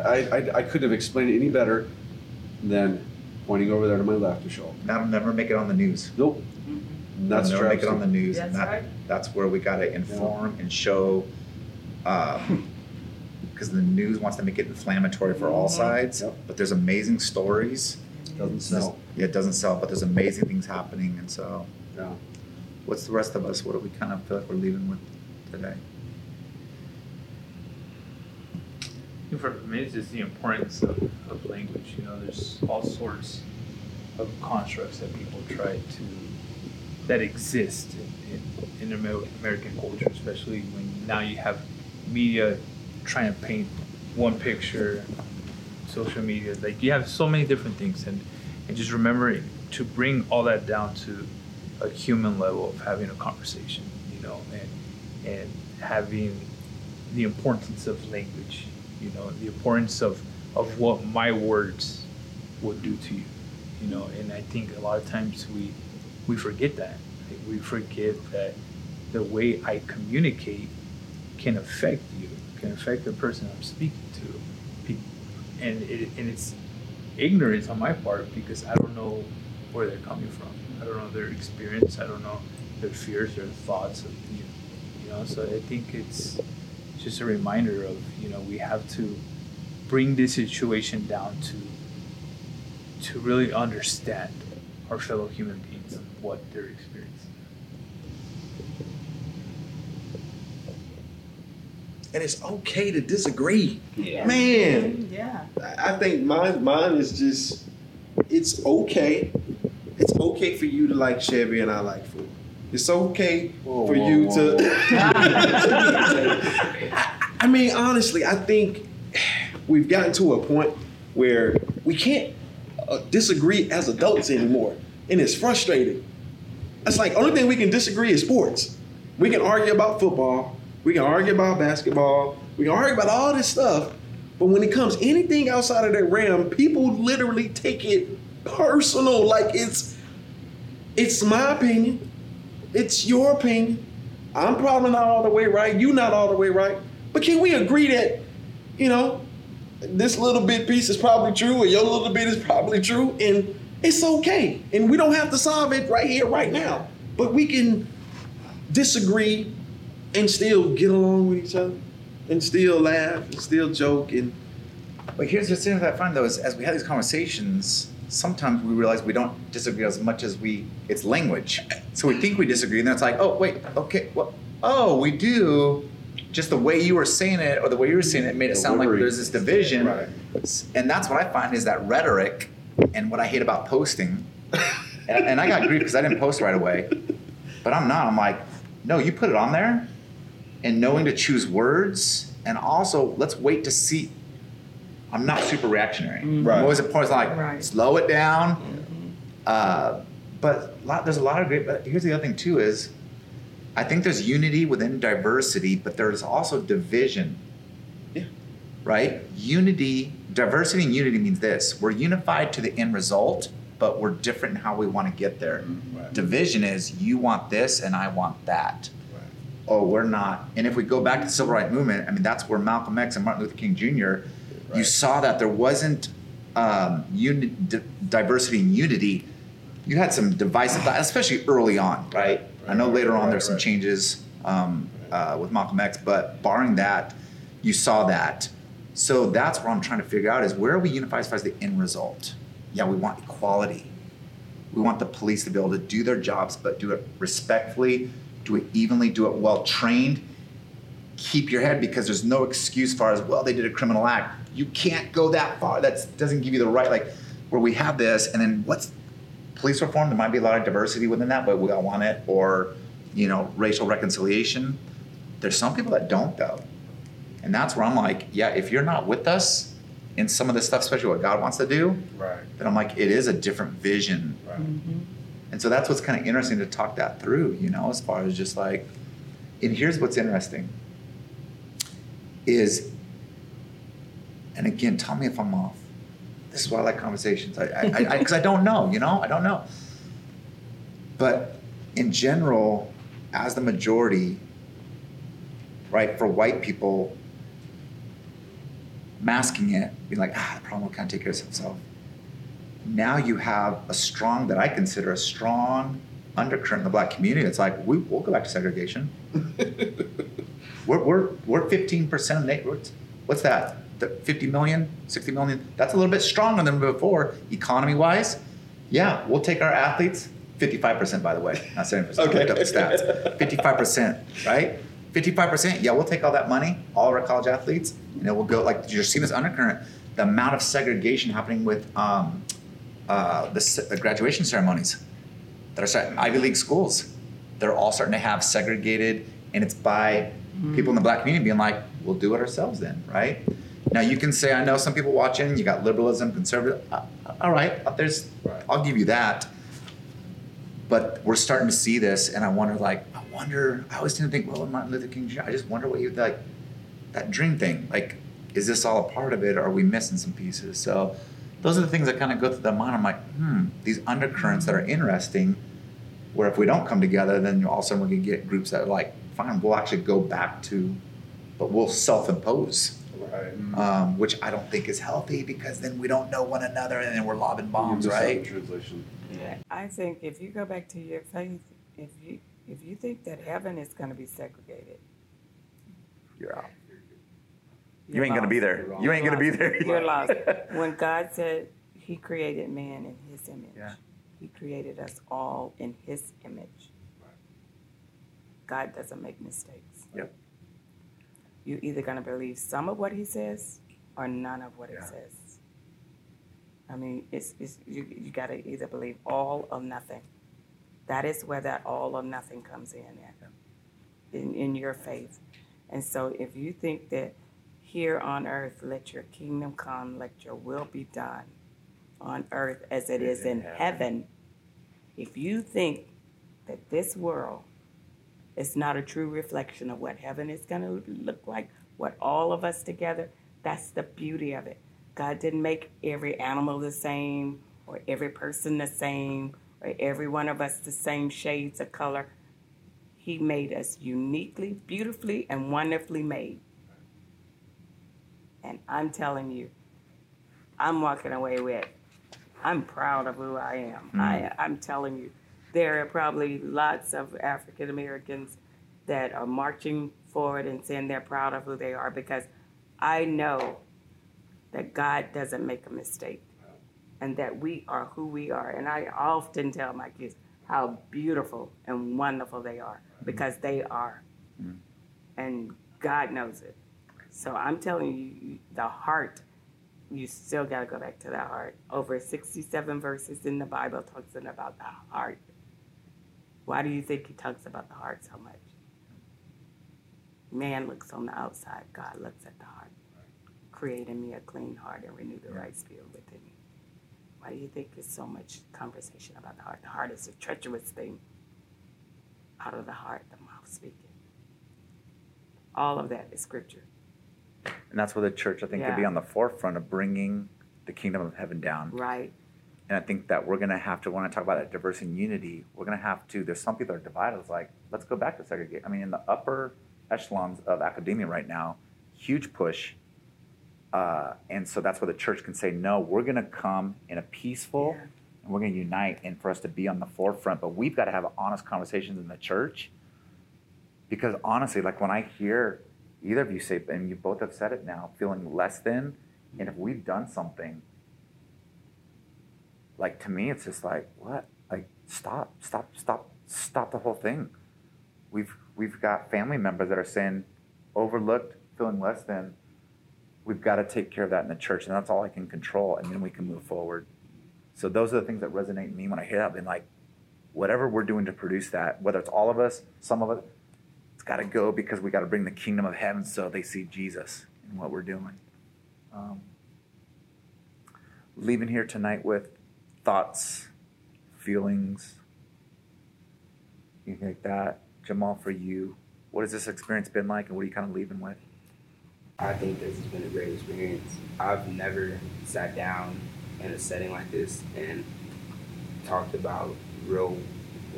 I, I, I couldn't have explained it any better than pointing over there to my left to show. That'll never make it on the news. Nope. Mm-hmm. That's never make it on the news. That's, and that, right. that's where we got to inform yeah. and show. Um, because the news wants to make it inflammatory for all sides, yep. but there's amazing stories. Doesn't sell. Yeah, it doesn't sell, but there's amazing things happening, and so yeah. what's the rest of us? What do we kind of feel like we're leaving with today? For me, it's just the importance of, of language. You know, there's all sorts of constructs that people try to, that exist in, in, in American culture, especially when now you have media trying to paint one picture, social media, like you have so many different things, and and just remember to bring all that down to a human level of having a conversation, you know, and and having the importance of language, you know, the importance of of what my words will do to you, you know. And I think a lot of times we we forget that, like, we forget that the way I communicate can affect you, can affect the person I'm speaking to. And it, and it's ignorance on my part, because I don't know where they're coming from. I don't know their experience. I don't know their fears, their thoughts, of, you, you know. So I think it's just a reminder of, you know, we have to bring this situation down to, to really understand our fellow human beings and what they're experiencing. And it's okay to disagree. Yeah. Man. Yeah. I think mine mine is just, it's okay. It's okay for you to like Chevy and I like food. It's okay whoa, for whoa, you whoa, to. Whoa. I, I mean, honestly, I think we've gotten to a point where we can't uh, disagree as adults anymore. And it's frustrating. It's like, only thing we can disagree is sports. We can argue about football. We can argue about basketball. We can argue about all this stuff. But when it comes anything outside of that realm, people literally take it personal. Like, it's it's my opinion. It's your opinion. I'm probably not all the way right. You not all the way right. But can we agree that, you know, this little bit piece is probably true and your little bit is probably true? And it's okay. And we don't have to solve it right here, right now. But we can disagree and still get along with each other, and still laugh, and still joke. And but here's the thing that I find, though, is as we have these conversations, sometimes we realize we don't disagree as much as we, it's language. So we think we disagree, and then it's like, oh, wait, okay, well, oh, we do. Just the way you were saying it, or the way you were saying it made it sound like there's this division. Right. And that's what I find is that rhetoric, and what I hate about posting. and, and I got grief because I didn't post right away. But I'm not, I'm like, no, you put it on there. And knowing to choose words, and also let's wait to see. I'm not super reactionary. Mm-hmm. Right. I'm always at points like right. slow it down. Mm-hmm. Uh, but a lot, there's a lot of great. But here's the other thing too is, I think there's unity within diversity, but there's also division. Yeah. Right. Unity, diversity, and unity means this: we're unified to the end result, but we're different in how we want to get there. Right. Division is you want this and I want that. Right. Oh, we're not. And if we go back to the civil rights movement, I mean, that's where Malcolm X and Martin Luther King Junior, right. you saw that there wasn't um, uni- d- diversity and unity. You had some divisive, especially early on, right? right. I know later on right. there's some right. changes um, uh, with Malcolm X, but barring that, you saw that. So that's what I'm trying to figure out is where are we unified as far as the end result? Yeah, we want equality. We want the police to be able to do their jobs, but do it respectfully, do it evenly, do it well-trained. Keep your head, because there's no excuse far as, well, they did a criminal act. You can't go that far. That doesn't give you the right, like, where we have this, and then what's police reform? There might be a lot of diversity within that, but we all want it, or, you know, racial reconciliation. There's some people that don't, though. And that's where I'm like, yeah, if you're not with us in some of this stuff, especially what God wants to do, right. then I'm like, it is a different vision. Right. Mm-hmm. And so that's what's kind of interesting to talk that through, you know, as far as just like, and here's what's interesting is, and again, tell me if I'm off. This is why I like conversations, I, I, I, because I don't know, you know, I don't know. But in general, as the majority, right, for white people, masking it, being like, ah, the problem will kind of take care of itself. Now you have a strong, that I consider a strong undercurrent in the black community. It's like, we, we'll go back to segregation. we're, we're, we're fifteen percent of the neighborhoods. What's that? The fifty million, sixty million? That's a little bit stronger than before, economy-wise. Yeah, we'll take our athletes, fifty-five percent by the way, not seventy percent, okay. I looked up the stats. fifty-five percent, right? fifty-five percent, yeah, we'll take all that money, all of our college athletes, and it will go, like, you're seeing this undercurrent, the amount of segregation happening with um, uh, the, the graduation ceremonies that are starting, Ivy League schools, they're all starting to have segregated, and it's by mm. people in the black community being like, we'll do it ourselves then, right? Now you can say, I know some people watching, you got liberalism, conservative, uh, all right, there's, I'll give you that. But we're starting to see this, and I wonder, like, I wonder, I always tend to think, well, Martin Luther King Junior, I just wonder what you, like, that dream thing, like, is this all a part of it, or are we missing some pieces? So those are the things that kind of go through the mind. I'm like, hmm, these undercurrents that are interesting, where if we don't come together, then all of a sudden we can get groups that are like, fine, we'll actually go back to, but we'll self-impose. Right. Um, which I don't think is healthy, because then we don't know one another, and then we're lobbing bombs, right? Translation. Yeah, I think if you go back to your faith, if you if you think that heaven is going to be segregated, you're out. You're you ain't going to be there. You ain't going to be there. You're lost. When God said He created man in His image, yeah. He created us all in His image. Right. God doesn't make mistakes. Yep. You're either going to believe some of what He says or none of what yeah. it says. I mean, it's, it's you, you got to either believe all or nothing. That is where that all or nothing comes in at, yeah. in, in your faith. And so if you think that here on earth, let your kingdom come, let your will be done on earth as it, it is in heaven. heaven. If you think that this world it's not a true reflection of what heaven is going to look like, what all of us together, that's the beauty of it. God didn't make every animal the same, or every person the same, or every one of us the same shades of color. He made us uniquely, beautifully, and wonderfully made. And I'm telling you, I'm walking away with, I'm proud of who I am. Mm-hmm. I, I'm telling you. There are probably lots of African Americans that are marching forward and saying they're proud of who they are, because I know that God doesn't make a mistake and that we are who we are. And I often tell my kids how beautiful and wonderful they are, because they are. Mm-hmm. And God knows it. So I'm telling you, the heart, you still got to go back to the heart. Over sixty-seven verses in the Bible talks about the heart. Why do you think He talks about the heart so much? Man looks on the outside, God looks at the heart. Creating me a clean heart and renew the right spirit within me. Why do you think there's so much conversation about the heart? The heart is a treacherous thing. Out of the heart, the mouth speaking. All of that is scripture. And that's where the church, I think, yeah. could be on the forefront of bringing the kingdom of heaven down. Right. And I think that we're going to have to, when I talk about that diversity and unity, we're going to have to, there's some people that are divided. It's like, let's go back to segregation. I mean, in the upper echelons of academia right now, huge push. Uh, and so that's where the church can say, no, we're going to come in a peaceful, yeah. and we're going to unite, and for us to be on the forefront. But we've got to have honest conversations in the church. Because honestly, like when I hear either of you say, and you both have said it now, feeling less than, and if we've done something, like, to me, it's just like, what? Like, stop, stop, stop, stop the whole thing. We've we've got family members that are saying, overlooked, feeling less than. We've got to take care of that in the church, and that's all I can control, and then we can move forward. So those are the things that resonate in me when I hear that. I've been like, whatever we're doing to produce that, whether it's all of us, some of us, it's got to go, because we got to bring the kingdom of heaven so they see Jesus in what we're doing. Um, leaving here tonight with thoughts, feelings, anything like that. Jamal, for you, what has this experience been like, and what are you kind of leaving with? I think this has been a great experience. I've never sat down in a setting like this and talked about real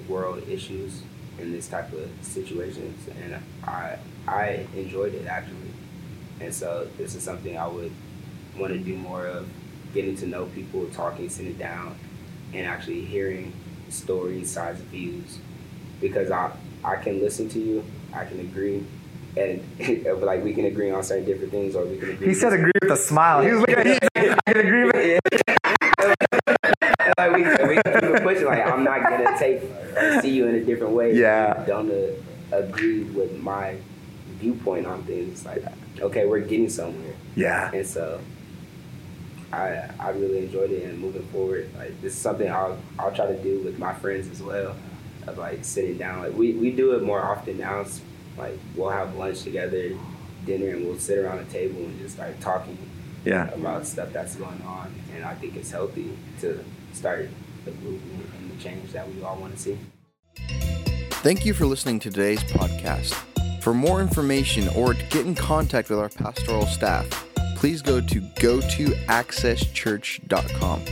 world issues in this type of situations, and I I enjoyed it, actually. And so this is something I would want to do more of, getting to know people, talking, sitting down, and actually hearing stories, sides, views. Because I, I can listen to you, I can agree, and like we can agree on certain different things, or we can agree. He said agree with a smile. He was looking at me, I can agree with it. Like we can, we can keep it pushing. Like, I'm not gonna take like, see you in a different way. Yeah. If you don't uh, agree with my viewpoint on things. Like, okay, we're getting somewhere. Yeah. And so I, I really enjoyed it, and moving forward, like this is something I'll I'll try to do with my friends as well, of like sitting down. Like we, we do it more often now. It's like we'll have lunch together, dinner, and we'll sit around a table and just like talking yeah. about stuff that's going on. And I think it's healthy to start the movement and the change that we all want to see. Thank you for listening to today's podcast. For more information or to get in contact with our pastoral staff, please go to go to access church dot com.